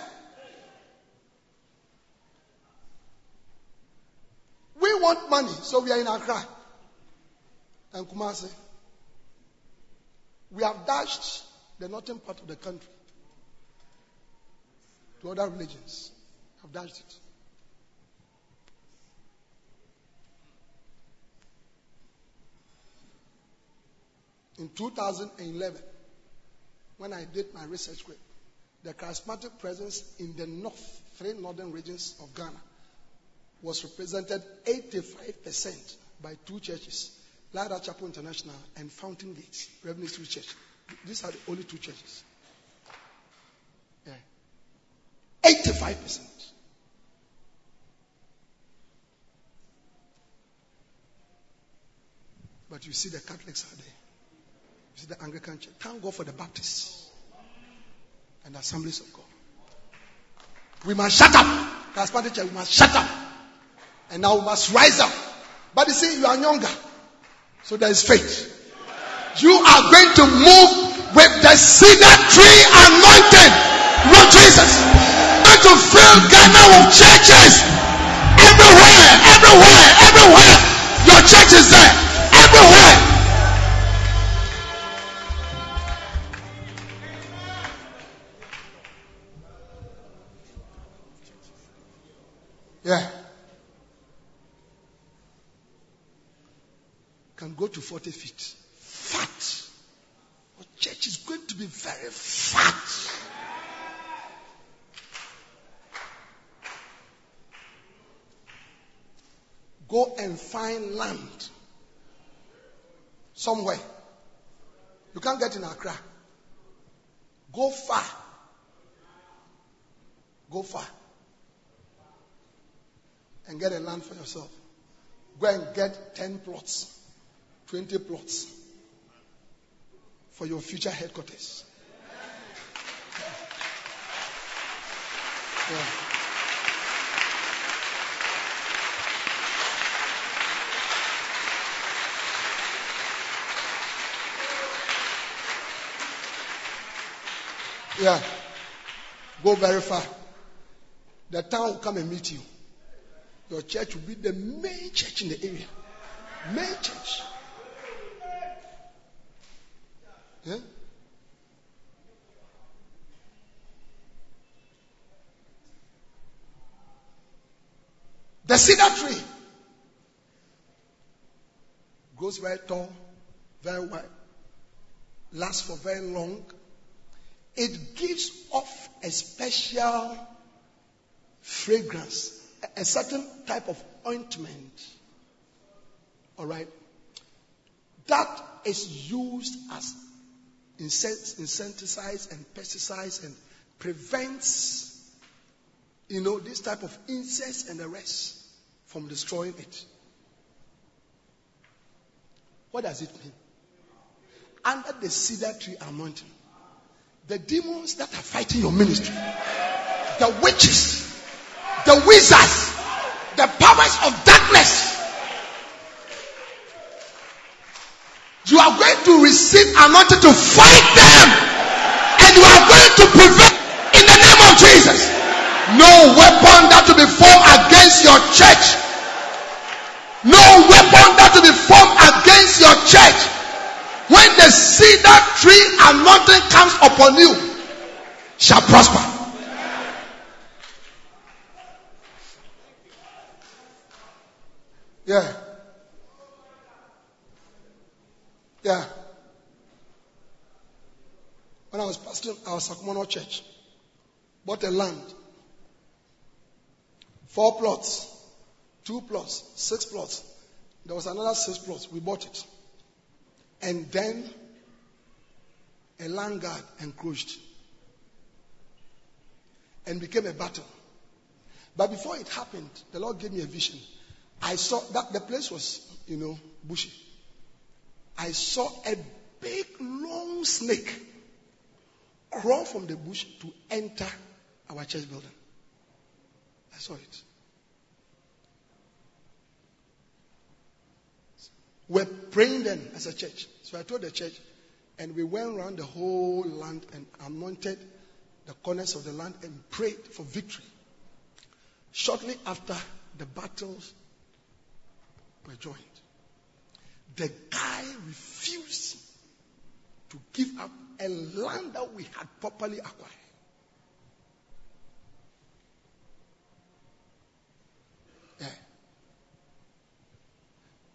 We want money, so we are in Accra and Kumasi. We have dashed the northern part of the country to other religions. We have dashed it. In two thousand eleven, when I did my research group, the charismatic presence in the north, three northern regions of Ghana, was represented eighty-five percent by two churches, Lighthouse Chapel International and Fountain Gate, Revenue Street Church. These are the only two churches. Yeah. eighty-five percent. But you see the Catholics are there. You see the Anglican Church. Thank God for the Baptists and the Assemblies of God. We must shut up. Charismatic Church, we must shut up. And now we must rise up. But you see, you are younger. So there is faith. You are going to move with the cedar tree anointing. Lord Jesus. And to fill Ghana with churches. Everywhere, everywhere, everywhere. Your church is there. Everywhere. Yeah. Can go to forty feet. Fat. Our church is going to be very fat. Go and find land. Somewhere. You can't get in Accra. Go far. Go far. And get a land for yourself. Go and get ten plots, twenty plots for your future headquarters. Yeah. Yeah. Go very far. The town will come and meet you. Your church will be the main church in the area. Main church. Yeah? The cedar tree goes very tall, very wide, lasts for very long. It gives off a special fragrance. A certain type of ointment, all right, that is used as insecticides and pesticides and prevents, you know, this type of insects and the rest from destroying it. What does it mean? Under the cedar tree anointing, the demons that are fighting your ministry, the witches, the wizards, the powers of darkness. You are going to receive anointing to fight them. And you are going to prevent in the name of Jesus. No weapon that will be formed against your church. No weapon that will be formed against your church. When the cedar tree anointing comes upon you, shall prosper. Yeah. Yeah. When I was pastoring our Sakumono church, bought a land. Four plots, two plots, six plots. There was another six plots. We bought it. And then a land guard encroached and became a battle. But before it happened, the Lord gave me a vision. I saw that the place was, you know, bushy. I saw a big, long snake crawl from the bush to enter our church building. I saw it. We're praying then as a church. So I told the church, and we went around the whole land and anointed the corners of the land and prayed for victory. Shortly after, the battles were joined. The guy refused to give up a land that we had properly acquired. Yeah.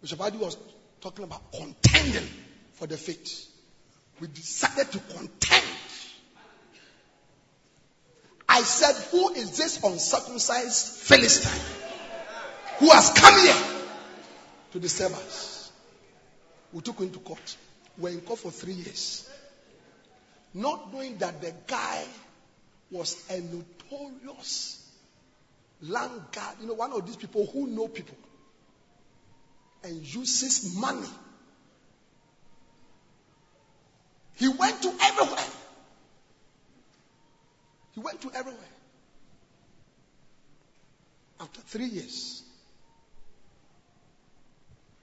Bishop Adi was talking about contending for the faith. We decided to contend. I said, who is this uncircumcised Philistine who has come here to disturb us? We took him to court. We were in court for three years. Not knowing that the guy was a notorious land guard. You know, one of these people who know people and uses money. He went to everywhere. He went to everywhere. After three years,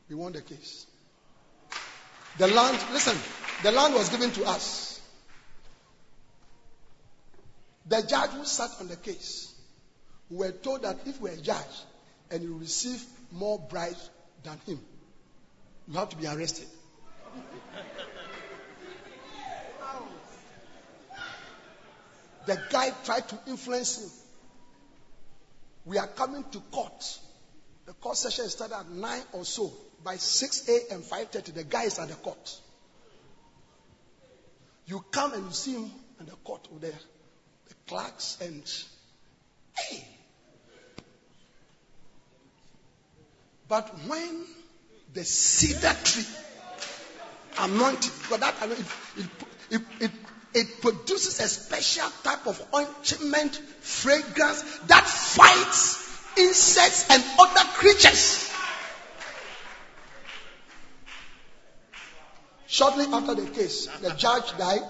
we won the case. The land, listen, the land was given to us. The judge who sat on the case, we were told that if we're a judge and you receive more bribes than him, you have to be arrested. The guy tried to influence him. We are coming to court. The court session started at nine or so. By six a.m., five thirty, the guy is at the court. You come and you see him in the court with the, the clerks and hey. But when the cedar tree anointed, because that it it, it, it it produces a special type of ointment, fragrance that fights insects and other creatures. Shortly after the case, the judge died,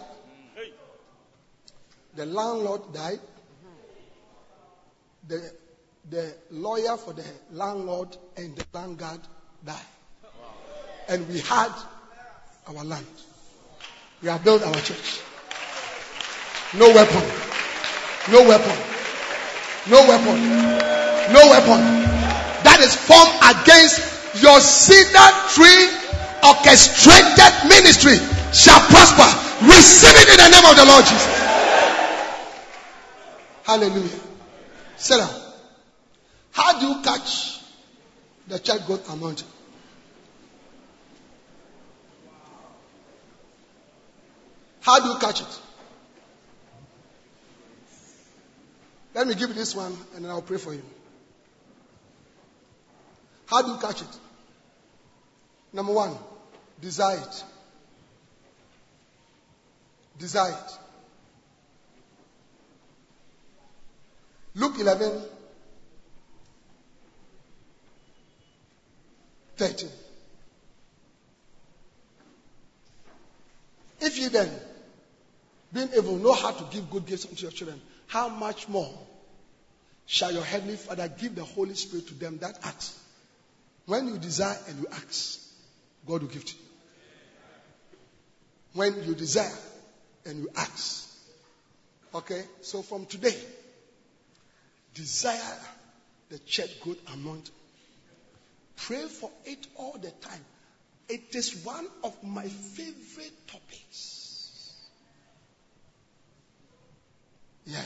the landlord died, the, the lawyer for the landlord and the land guard died. And we had our land. We have built our church. No weapon. No weapon. No weapon. No weapon. That is formed against your cedar tree orchestrated ministry shall prosper. Receive it in the name of the Lord Jesus. Hallelujah. Sit down. How do you catch the church growth anointing? How do you catch it? Let me give you this one and then I'll pray for you. How do you catch it? Number one, desire it. Desire it. Luke eleven, thirteen. If you then, being able, know how to give good gifts unto your children, how much more shall your heavenly Father give the Holy Spirit to them that ask? When you desire and you ask, God will give to you. When you desire and you ask. Okay? So from today, desire the church good amount. Pray for it all the time. It is one of my favorite topics. Yeah.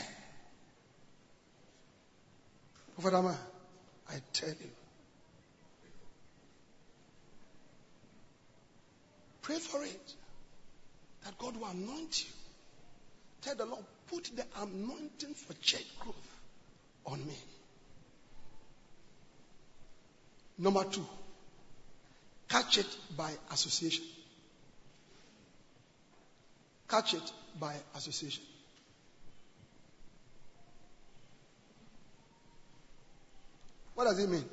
Prophet Amma, I tell you. Pray for it. That God will anoint you. Tell the Lord, put the anointing for church growth on me. Number two, catch it by association. Catch it by association. What does it mean?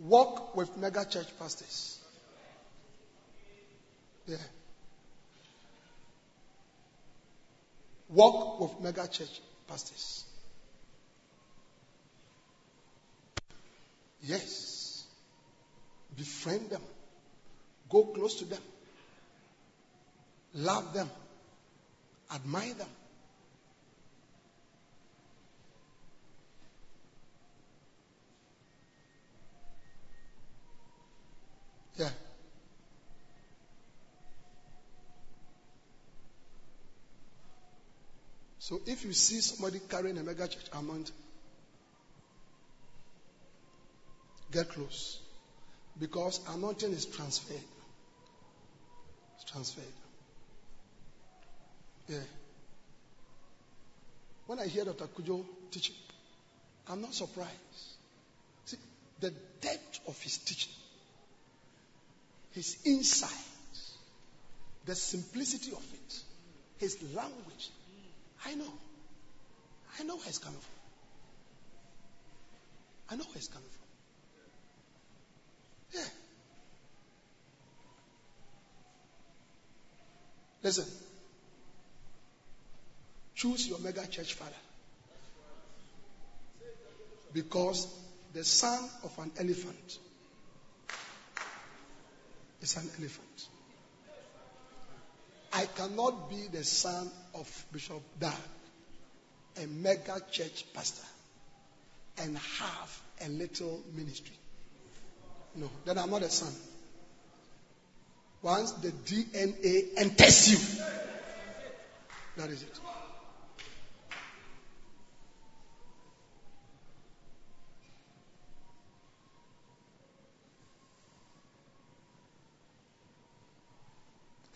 Walk with mega church pastors. Yeah. work with mega church pastors. Yes. Befriend them. Go close to them. Love them. Admire them. Yeah. So if you see somebody carrying a mega church amount, get close. Because anointing is transferred. It's transferred. Yeah. When I hear Doctor Kujo teaching, I'm not surprised. See, the depth of his teaching, his insight, the simplicity of it, his language. I know. I know where he's coming from. I know where he's coming from. Yeah. Listen. Choose your mega church father. Because the son of an elephant is an elephant. I cannot be the son of Bishop Dab, a mega church pastor, and have a little ministry. No, then I'm not a son. Once the D N A enters you, that is it.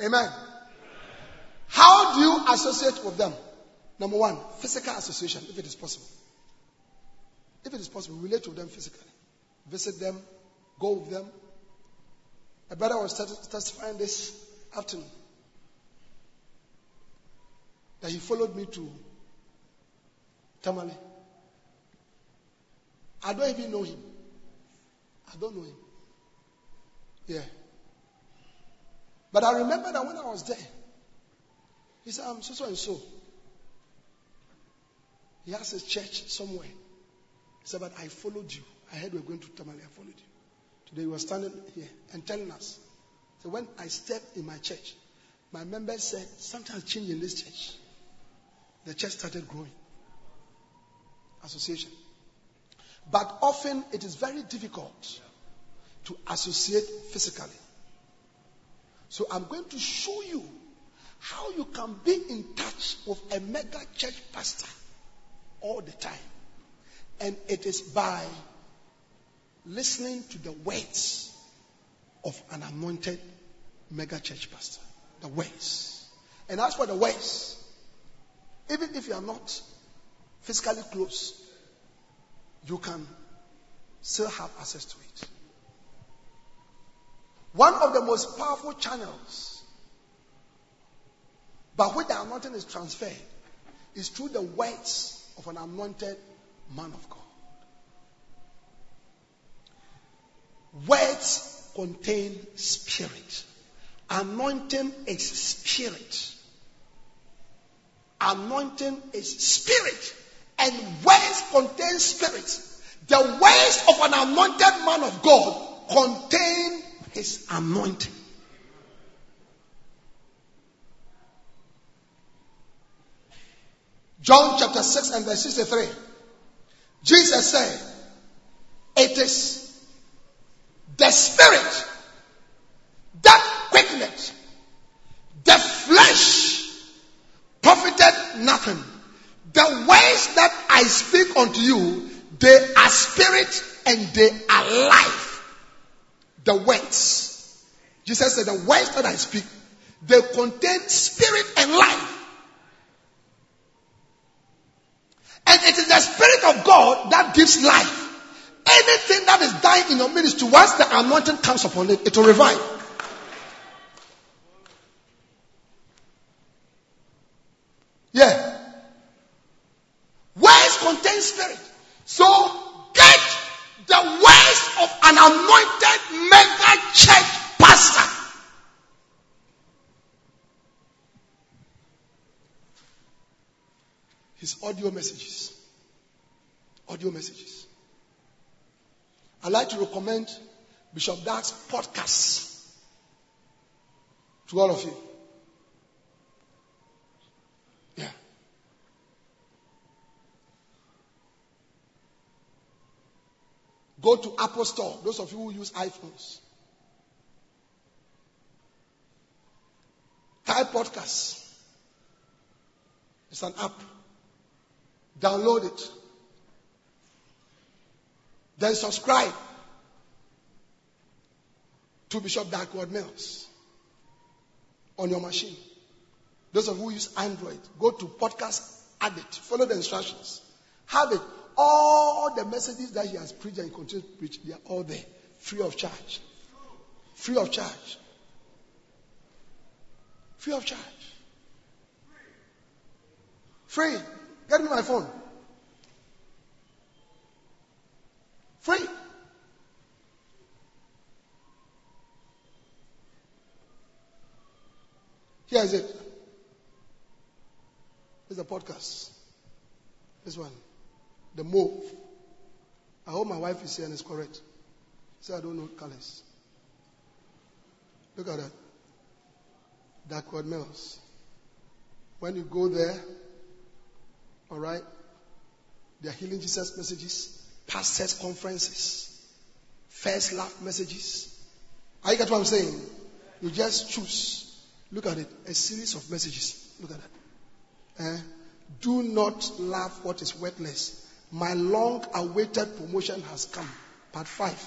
Amen. Amen. How do you associate with them? Number one, physical association, if it is possible. If it is possible, relate to them physically. Visit them. Go with them. A brother was testifying this afternoon that he followed me to Tamale. I don't even know him. I don't know him. Yeah. But I remember that when I was there, he said, I'm so, so, and so. He has a church somewhere. He said, but I followed you. I heard we were going to Tamale. I followed you. Today you were standing here and telling us. So when I stepped in my church, my members said, something has changed in this church. The church started growing. Association. But often it is very difficult to associate physically. So I'm going to show you how you can be in touch with a mega church pastor all the time. And it is by listening to the words of an anointed mega church pastor. The words. And as for the words, even if you are not physically close, you can still have access to it. One of the most powerful channels by which the anointing is transferred is through the words of an anointed man of God. Words contain spirit. Anointing is spirit. Anointing is spirit. And words contain spirit. The words of an anointed man of God contain his anointing. John chapter six and verse sixty-three. Jesus said, it is the spirit that quickeneth. The flesh profited nothing. The words that I speak unto you, they are spirit and they are life. The words. Jesus said, the words that I speak, they contain spirit and life. And it is the spirit of God that gives life. Anything that is dying in your ministry, once the anointing comes upon it, it will revive. Yeah. Words contain spirit. So, get the words of an anointed mega church pastor. is audio messages. Audio messages. I'd like to recommend Bishop Dab's podcast to all of you. Yeah. Go to Apple Store, those of you who use iPhones. Type podcast. It's an app. Download it. Then subscribe to Bishop Darkward Mills on your machine. Those of you who use Android, go to Podcast Addict. Follow the instructions. Have it. All the messages that he has preached and he continues to preach, they are all there. Free of charge. Free of charge. Free of charge. Free. Get me my phone. Free. Here is it. It's a podcast. This one. The Move. I hope my wife is here and is correct. Say, I don't know colors. Look at that. Darkward Mills. When you go there, all right, there are Healing Jesus messages, pastors' conferences, first love messages. Are you get what I'm saying? You just choose. Look at it. A series of messages. Look at that. Eh? Do not laugh what is worthless. My long-awaited promotion has come. Part five.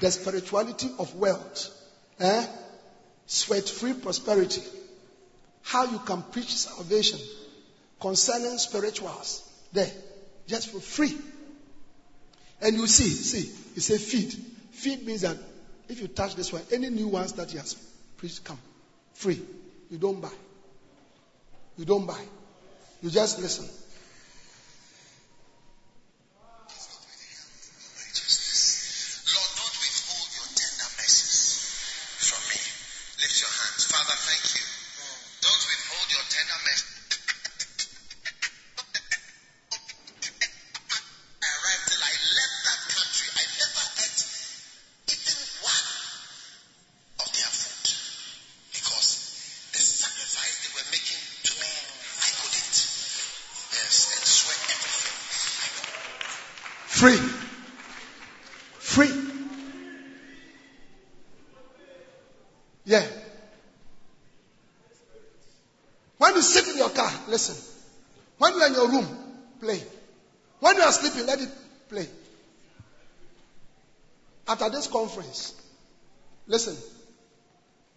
The spirituality of wealth. Eh? Sweat-free prosperity. How you can preach salvation concerning spirituals. There. Just for free. And you see, see, it's a feed. Feed means that if you touch this one, any new ones that he has preached come. Free. You don't buy. You don't buy. You just listen. Free. Free. Yeah. When you sit in your car, listen. When you are in your room, play. When you are sleeping, let it play. After this conference, listen.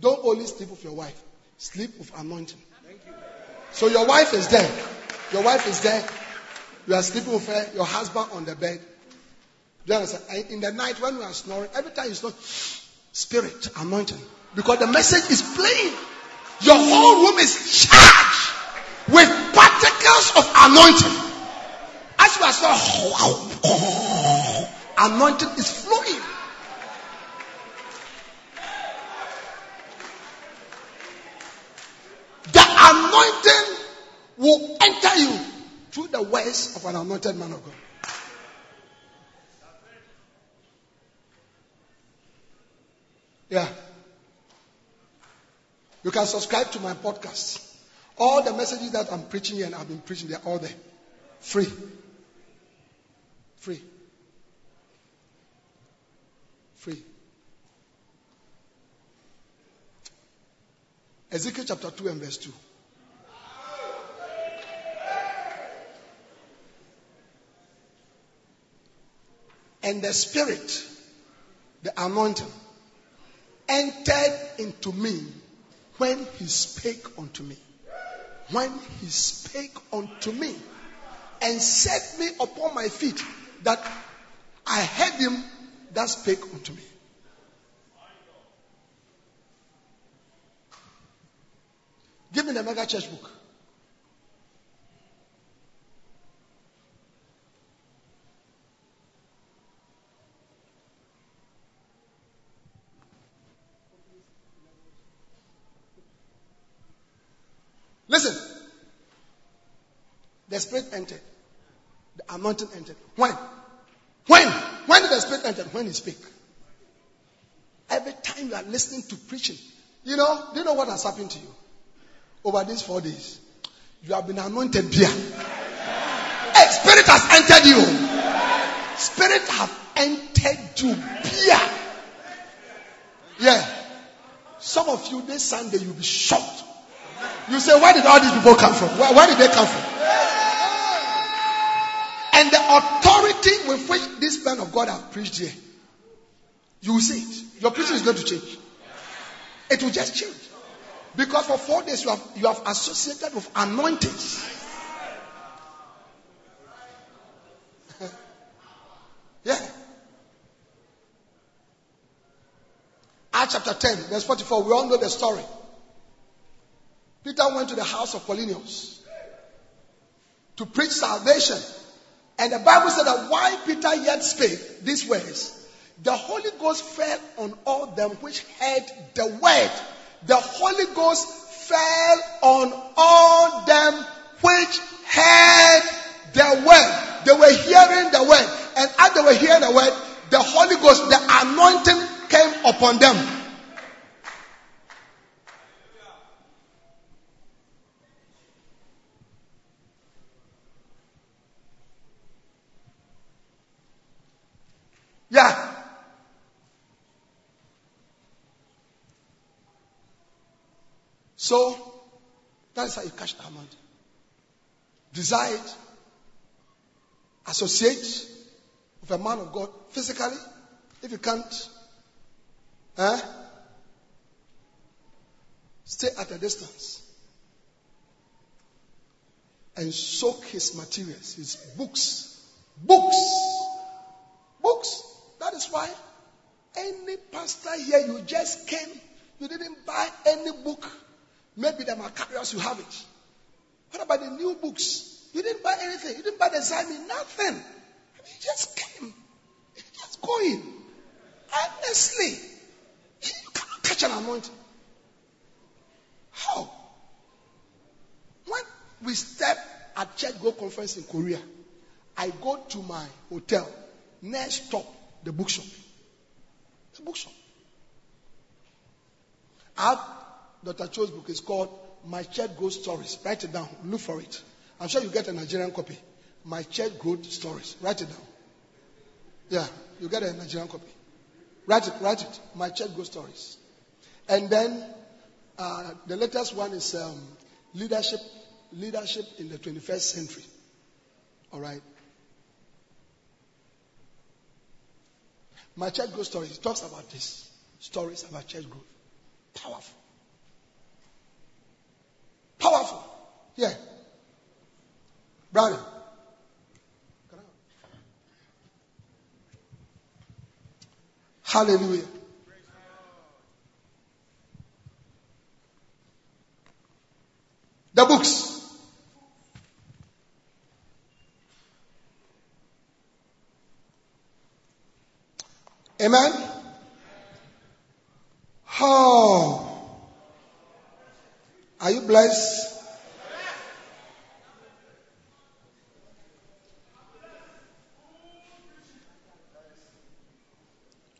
Don't only sleep with your wife. Sleep with anointing. Thank you. So your wife is there. Your wife is there. You are sleeping with her, your husband on the bed. Do you understand? In the night when we are snoring, every time you snore, spirit, anointing. Because the message is playing. Your whole room is charged with particles of anointing. As you are snoring, anointing is flowing. The anointing will enter you through the words of an anointed man of God. Yeah. You can subscribe to my podcast. All the messages that I'm preaching here and I've been preaching, they're all there. Free. Free. Free. Ezekiel chapter two and verse two. And the Spirit, the anointing, entered into me when he spake unto me. When he spake unto me and set me upon my feet, that I heard him that spake unto me. Give me the mega church book. Listen, the Spirit entered. The anointing entered. When? When? When did the Spirit enter? When he spoke. Every time you are listening to preaching, you know, do you know what has happened to you? Over these four days, you have been anointed beer. Hey, Spirit has entered you. Spirit have entered you beer. Yeah. Some of you, this Sunday, you'll be shocked. You say, where did all these people come from? Where, where did they come from? And the authority with which this man of God has preached here, you will see it. Your preaching is going to change. It will just change. Because for four days you have, you have associated with anointings. Yeah. Acts chapter ten, verse forty-four. We all know the story. Peter went to the house of Cornelius to preach salvation. And the Bible said that while Peter yet spake these words, the Holy Ghost fell on all them which heard the word. The Holy Ghost fell on all them which heard the word. They were hearing the word. And as they were hearing the word, the Holy Ghost, the anointing came upon them. Yeah. So, that is how you catch that amount. Decide, associate with a man of God physically, if you can't. Eh? Stay at a distance. And soak his materials, his books. Books. Books. That is why any pastor here, you just came, you didn't buy any book. Maybe the Macarius, you have it. What about the new books? You didn't buy anything. You didn't buy the Zami, nothing. I mean, you just came. You just going. Honestly, you cannot catch an anointing. How? When we step at Church Go Conference in Korea, I go to my hotel. Next stop, the bookshop. The bookshop. I've Doctor Cho's book is called My Church Growth Stories. Write it down. Look for it. I'm sure you get a Nigerian copy. My Church Growth Stories. Write it down. Yeah, you get a Nigerian copy. Write it. Write it. My Church Growth Stories. And then uh, the latest one is um, leadership, leadership in the twenty-first century. All right. My Church Growth Stories talks about this. Stories about church growth. Powerful. Powerful. Yeah. Brother. Hallelujah. The books. Amen. Oh. Are you blessed?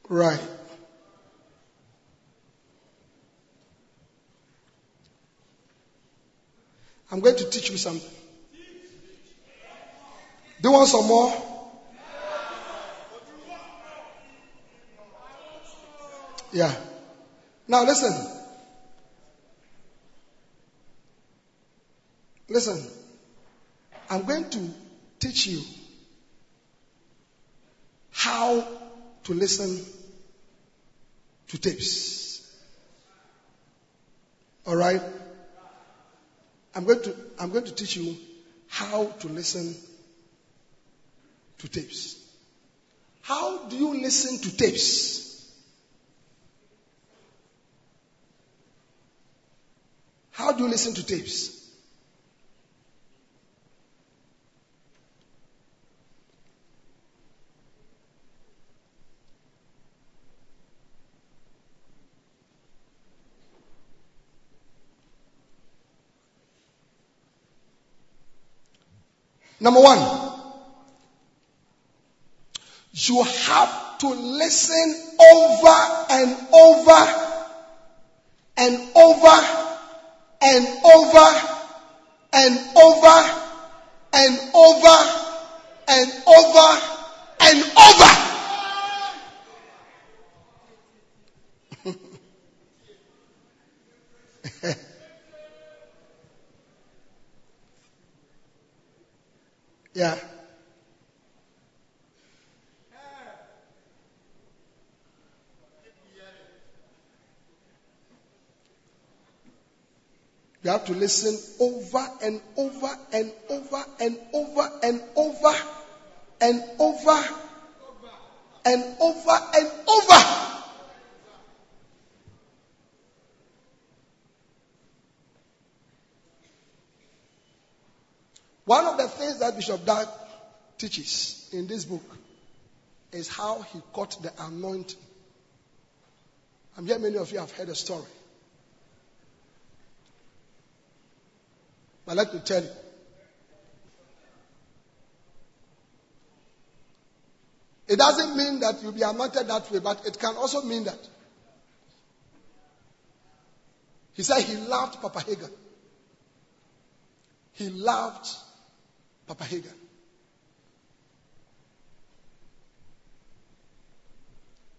Right. I'm going to teach you something. Do you want some more? Yeah. Now listen. Listen, I'm going to teach you how to listen to tapes. All right? I'm going to I'm going to teach you how to listen to tapes. How do you listen to tapes? How do you listen to tapes? Number one, you have to listen over and over and over and over and over and over and over and over. Yeah. You have to listen over and over and over and over and over and over and over and over. One of the things that Bishop Dab teaches in this book is how he caught the anointing. I'm sure many of you have heard the story. But let me tell you. It doesn't mean that you'll be anointed that way, but it can also mean that. He said he loved Papa Hagin. He loved Papa Hagin.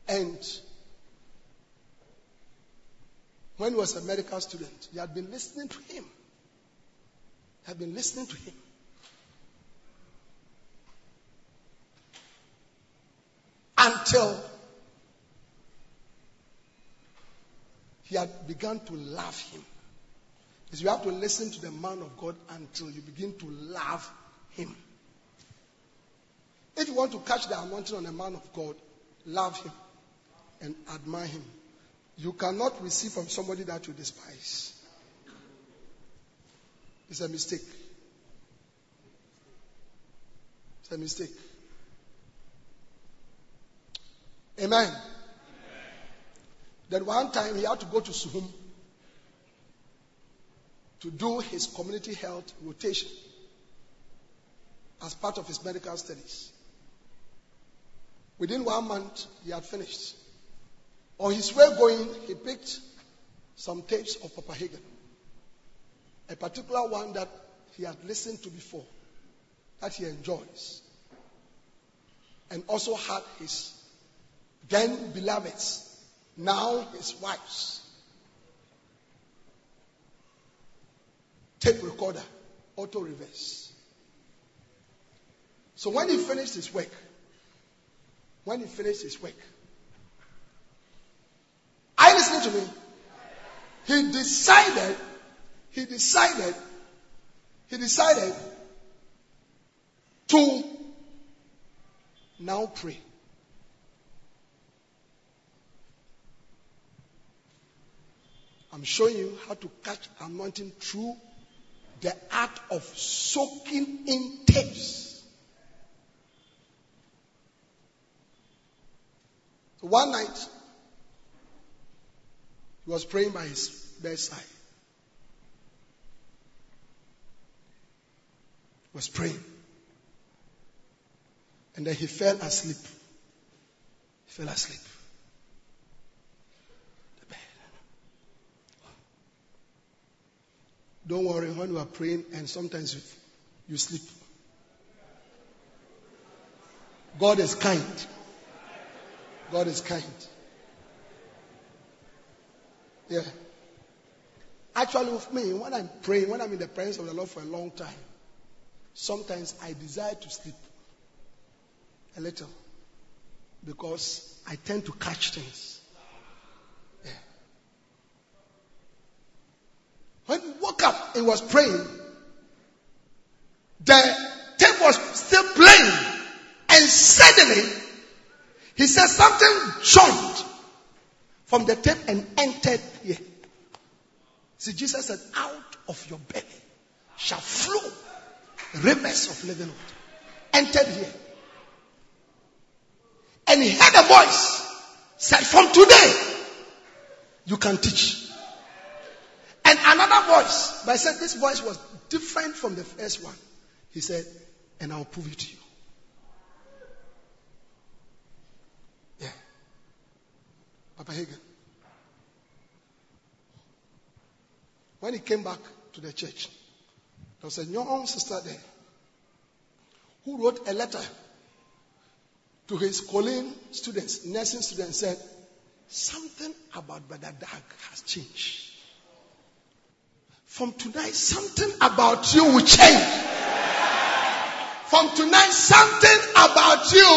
And when he was a medical student, he had been listening to him. Have been listening to him. Until he had begun to love him. Because you have to listen to the man of God until you begin to love him. If you want to catch the anointing on the man of God, love him and admire him. You cannot receive from somebody that you despise. It's a mistake. It's a mistake. Amen. Amen. Then one time he had to go to Suhum to do his community health rotation as part of his medical studies. Within one month, he had finished. On his way going, he picked some tapes of Papa Hagin. A particular one that he had listened to before, that he enjoys. And also had his then beloveds, now his wives, tape recorder, auto reverse. So when he finished his work, when he finished his work, are you listening to me? He decided He decided, he decided to now pray. I'm showing you how to catch anointing through the act of soaking in tapes. So one night, he was praying by his bedside. Was praying. And then he fell asleep. He fell asleep. The bed. Don't worry, when you are praying and sometimes you, you sleep. God is kind. God is kind. Yeah. Actually, with me, when I'm praying, when I'm in the presence of the Lord for a long time, sometimes I desire to sleep a little because I tend to catch things. Yeah. When he woke up and was praying, the tape was still playing, and suddenly he said something jumped from the tape and entered here. See, Jesus said, out of your belly shall flow rivers of living water. Entered here. And he heard a voice. Said, from today, you can teach. And another voice. But I said, this voice was different from the first one. He said, and I'll prove it to you. Papa Hagin. When he came back to the church, there was a young sister there who wrote a letter to his calling students, nursing students, said, something about Brother Dag has changed. From tonight, something about you will change. From tonight, something about you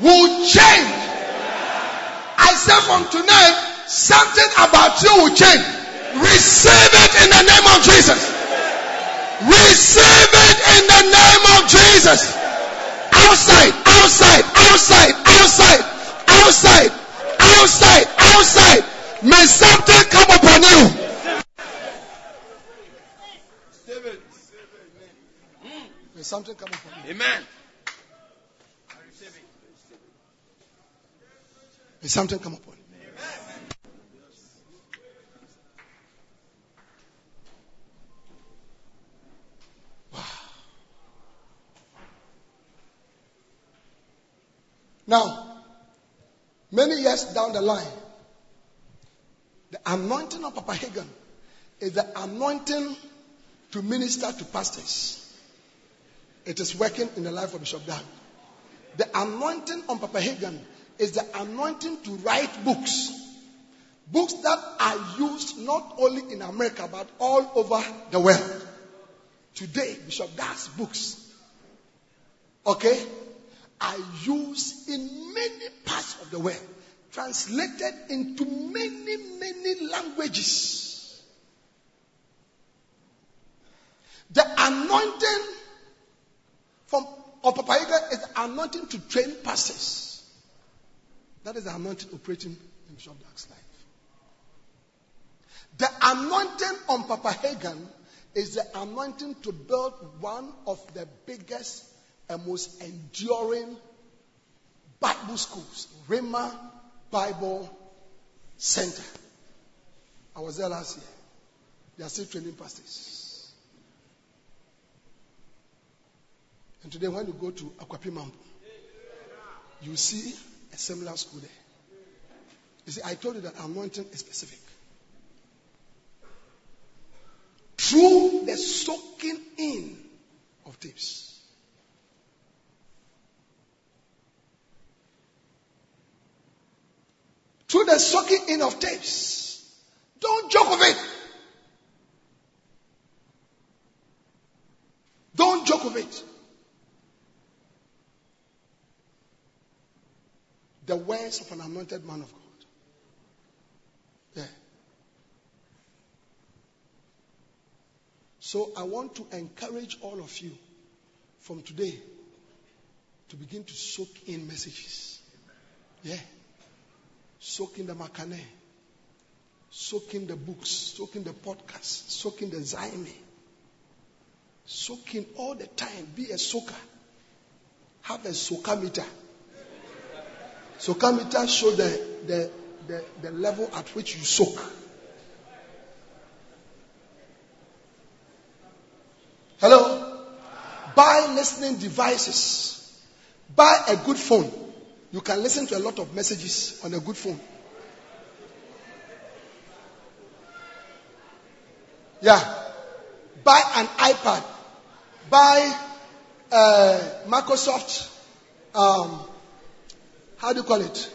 will change. I said from tonight, something about you will change. Receive it in the name of Jesus. Receive it in the name of Jesus. Outside, outside, outside, outside, outside, outside, outside. May something come upon you. May something come upon you. Amen. May something come upon you. Now, many years down the line, the anointing of Papa Hagin is the anointing to minister to pastors. It is working in the life of Bishop Dab. The anointing on Papa Hagin is the anointing to write books. Books that are used not only in America but all over the world. Today, Bishop Dab's books, okay, are used in many parts of the world, translated into many, many languages. The anointing from of Papa Hagin is the anointing to train pastors. That is the anointing operating in Bishop Dag's life. The anointing on Papa Hagin is the anointing to build one of the biggest and most enduring Bible schools, Rhema Bible Center. I was there last year. They are still training pastors. And today, when you go to Akwapi Mambo, you see a similar school there. You see, I told you that anointing is specific. Through the soaking in of tapes. Through the soaking in of tapes. Don't joke with it. Don't joke with it. The words of an anointed man of God. Yeah. So I want to encourage all of you from today to begin to soak in messages. Yeah. Soak in the makane, soak in the books, soak in the podcasts, soak in the zime, soak in all the time. Be a soaker. Have a soakometer. Soakometer shows the, the, the, the level at which you soak. Hello? Buy listening devices. Buy a good phone. You can listen to a lot of messages on a good phone. Yeah. Buy an iPad. Buy uh, Microsoft, um, how do you call it?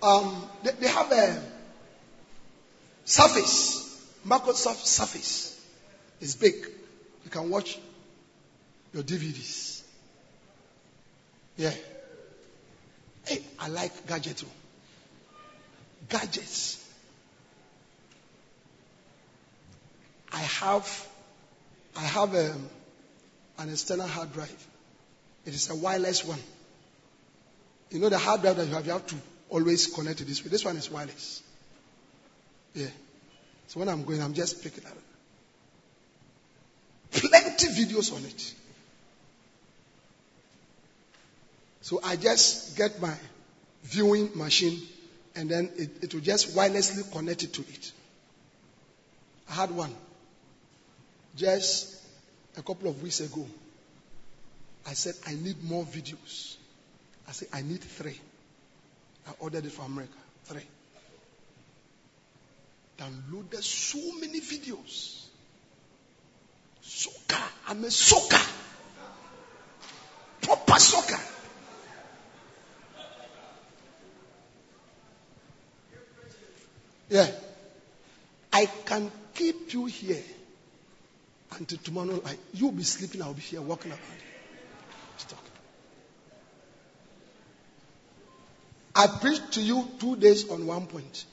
Um, they, they have a Surface. Microsoft Surface. It's big. You can watch your D V Ds. Yeah. Hey, I like gadgets. Gadgets. I have, I have a, an external hard drive. It is a wireless one. You know the hard drive that you have, you have to always connect it this way. This one is wireless. Yeah. So when I'm going, I'm just picking it up. Plenty videos on it. So I just get my viewing machine and then it, it will just wirelessly connect it to it. I had one. Just a couple of weeks ago, I said, I need more videos. I said, I need three. I ordered it from America. Three. Downloaded so many videos. Soccer. I'm a soccer. Proper soccer. Yeah. I can keep you here until tomorrow. I, you'll be sleeping. I'll be here walking around. Stop. I preached to you two days on one point.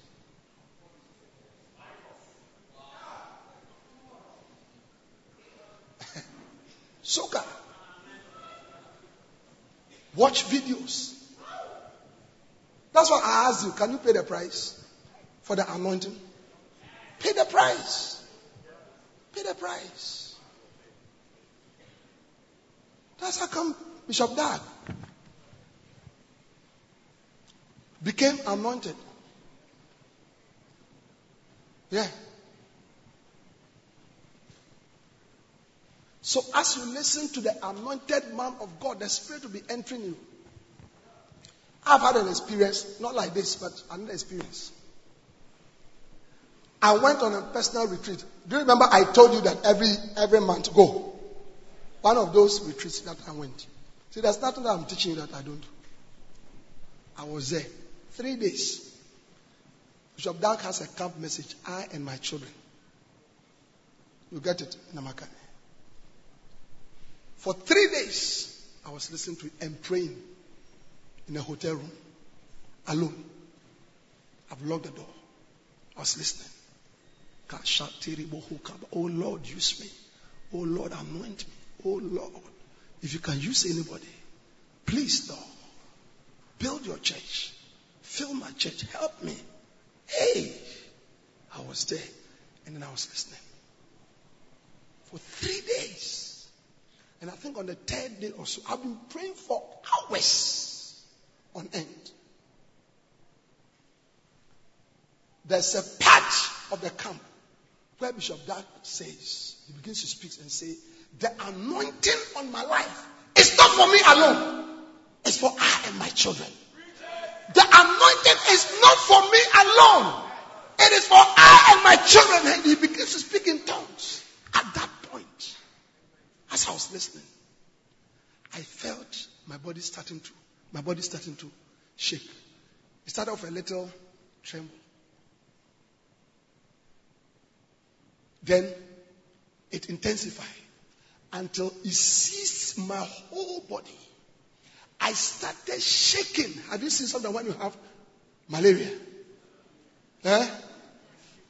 Soccer. Watch videos. That's why I asked you, can you pay the price for the anointing? Pay the price. Pay the price. That's how come Bishop Dab became anointed. Yeah. So as you listen to the anointed man of God, the Spirit will be entering you. I've had an experience, not like this, but another experience. I went on a personal retreat. Do you remember I told you that every every month, go. One of those retreats that I went. See, there's nothing that I'm teaching you that I don't do. I was there. Three days. Bishop Dark has a camp message, I and my children. You get it, Namakane. For three days, I was listening to and praying in a hotel room, alone. I've locked the door. I was listening. Oh Lord, use me. Oh Lord, anoint me. Oh Lord, if you can use anybody, please, Lord, build your church. Fill my church. Help me. Hey, I was there and then I was listening for three days. And I think on the third day or so, I've been praying for hours on end. There's a part of the camp where Bishop Dad says, he begins to speak and say, the anointing on my life is not for me alone. It's for I and my children. The anointing is not for me alone. It is for I and my children. And he begins to speak in tongues. At that point, as I was listening, I felt my body starting to, my body starting to shake. It started off a little tremble. Then it intensified until it seized my whole body. I started shaking. Have you seen something when you have malaria? Eh?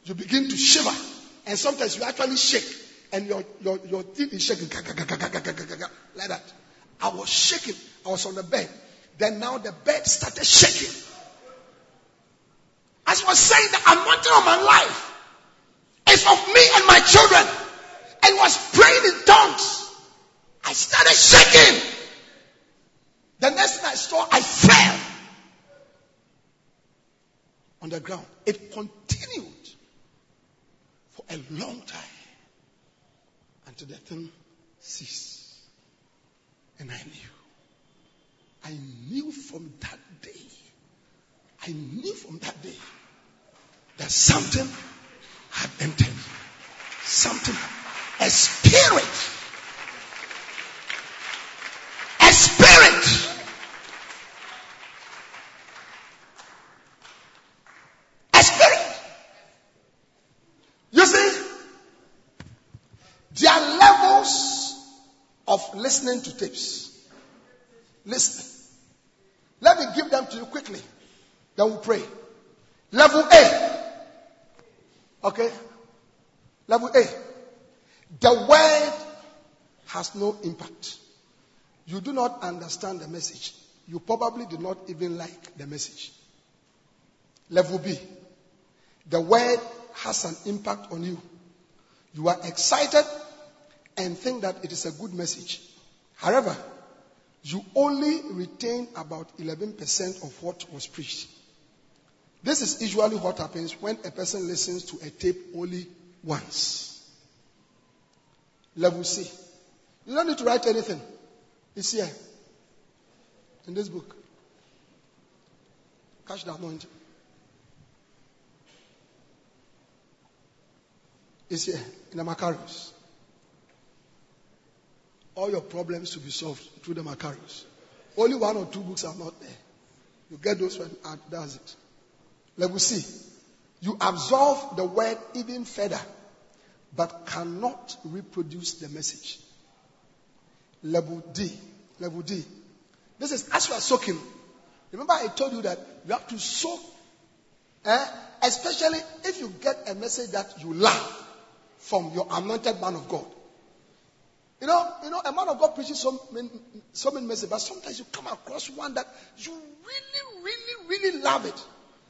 You begin to shiver. And sometimes you actually shake. And your, your, your teeth is shaking. Like that. I was shaking. I was on the bed. Then now the bed started shaking. As I was saying, the anointing of my life is of me and my children. And was praying in tongues. I started shaking. The next thing I saw, I fell on the ground. It continued for a long time until the thing ceased. And I knew. I knew from that day. I knew from that day that something had entered. Something. A spirit. A spirit. A spirit. You see, there are levels of listening to tapes. Listen. Let me give them to you quickly. Then we'll pray. Level A. Okay? Level A. The word has no impact. You do not understand the message. You probably do not even like the message. Level B. The word has an impact on you. You are excited and think that it is a good message. However, you only retain about eleven percent of what was preached. This is usually what happens when a person listens to a tape only once. Level C. You don't need to write anything. It's here. In this book. Catch the anointing. It's here in the Macarius. All your problems should be solved through the Macarius. Only one or two books are not there. You get those when art does it. Let me see. You absorb the word even further, but cannot reproduce the message. Level D. Level D. This is as you are soaking. Remember I told you that you have to soak. Eh? Especially if you get a message that you learn from your anointed man of God. You know, you know, a man of God preaches so many, so many messages, but sometimes you come across one that you really, really, really love it.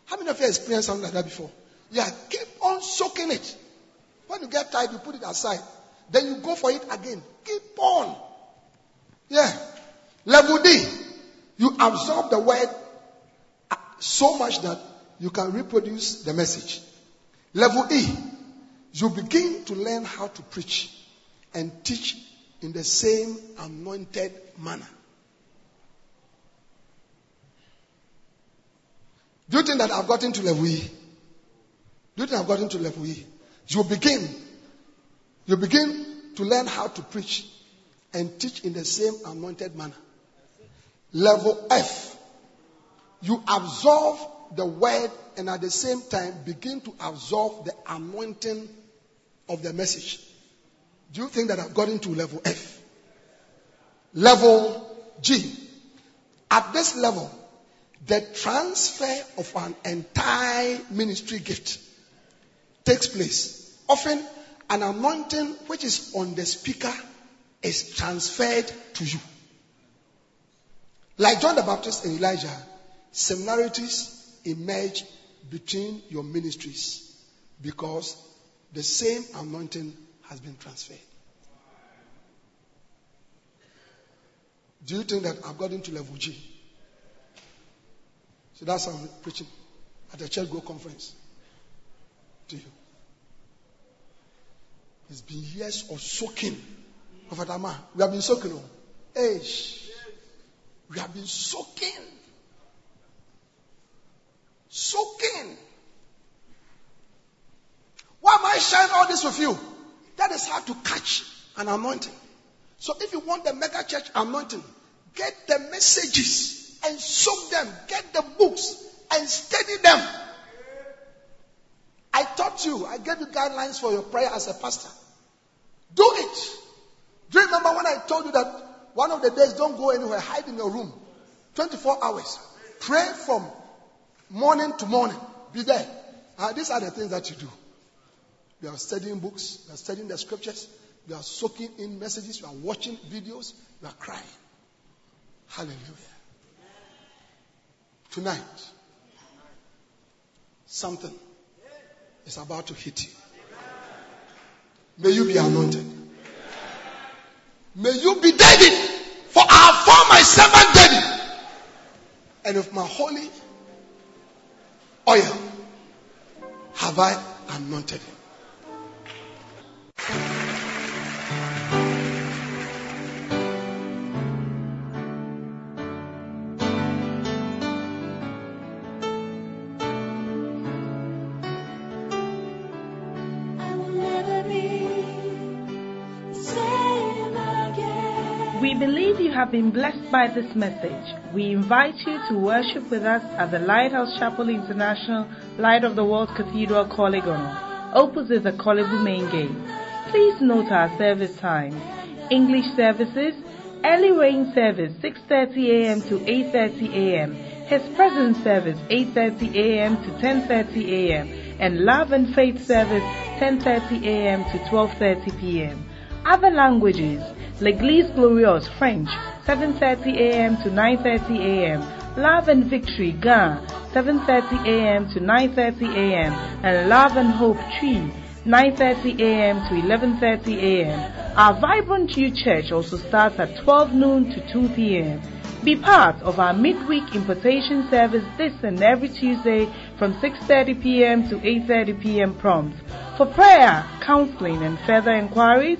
How many of you experienced something like that before? Yeah, keep on soaking it. When you get tired, you put it aside. Then you go for it again. Keep on. Yeah. Level D. You absorb the word so much that you can reproduce the message. Level E. You begin to learn how to preach and teach in the same anointed manner. Do you think that I've gotten to level E? Do you think I've gotten to level E? You begin, you begin to learn how to preach and teach in the same anointed manner. Level F. You absorb the word and at the same time begin to absorb the anointing of the message. Do you think that I've gotten to level F? Level G. At this level, the transfer of an entire ministry gift takes place. Often, an anointing which is on the speaker is transferred to you. Like John the Baptist and Elijah, similarities emerge between your ministries because the same anointing has been transferred. Do you think that I've gotten to level G? So that's how I'm preaching at the Church Go Conference to you. It's been years of soaking. Prophet Amar, we have been soaking. Oh. Hey, we have been soaking. Soaking. Why am I sharing all this with you? That is how to catch an anointing. So if you want the mega church anointing, get the messages and soak them. Get the books and study them. I taught you. I gave you guidelines for your prayer as a pastor. Do it. Do you remember when I told you that one of the days, don't go anywhere, hide in your room. twenty-four hours. Pray from morning to morning. Be there. Uh, these are the things that you do. You are studying books. You are studying the scriptures. You are soaking in messages. You are watching videos. You are crying. Hallelujah. Tonight, something is about to hit you. May you be anointed. May you be David, for I have found my servant David. And of my holy oil have I anointed him. Have been blessed by this message. We invite you to worship with us at the Lighthouse Chapel International, Light of the World Cathedral, Korle Gonno, opposite the Kolebu main gate. Please note our service times: English services, early rain service six thirty a.m. to eight thirty a.m. His presence service eight thirty a.m. to ten thirty a.m. and love and faith service ten thirty a.m. to twelve thirty p.m. Other languages: L'Église Glorieuse, French, seven thirty a.m. to nine thirty a.m. Love and Victory, Ghana, seven thirty a.m. to nine thirty a.m. and Love and Hope, Tree, nine thirty a.m. to eleven thirty a.m. Our vibrant youth church also starts at twelve noon to two p.m. Be part of our midweek impartation service this and every Tuesday from six thirty p.m. to eight thirty p.m. prompt. For prayer, counseling and further inquiries,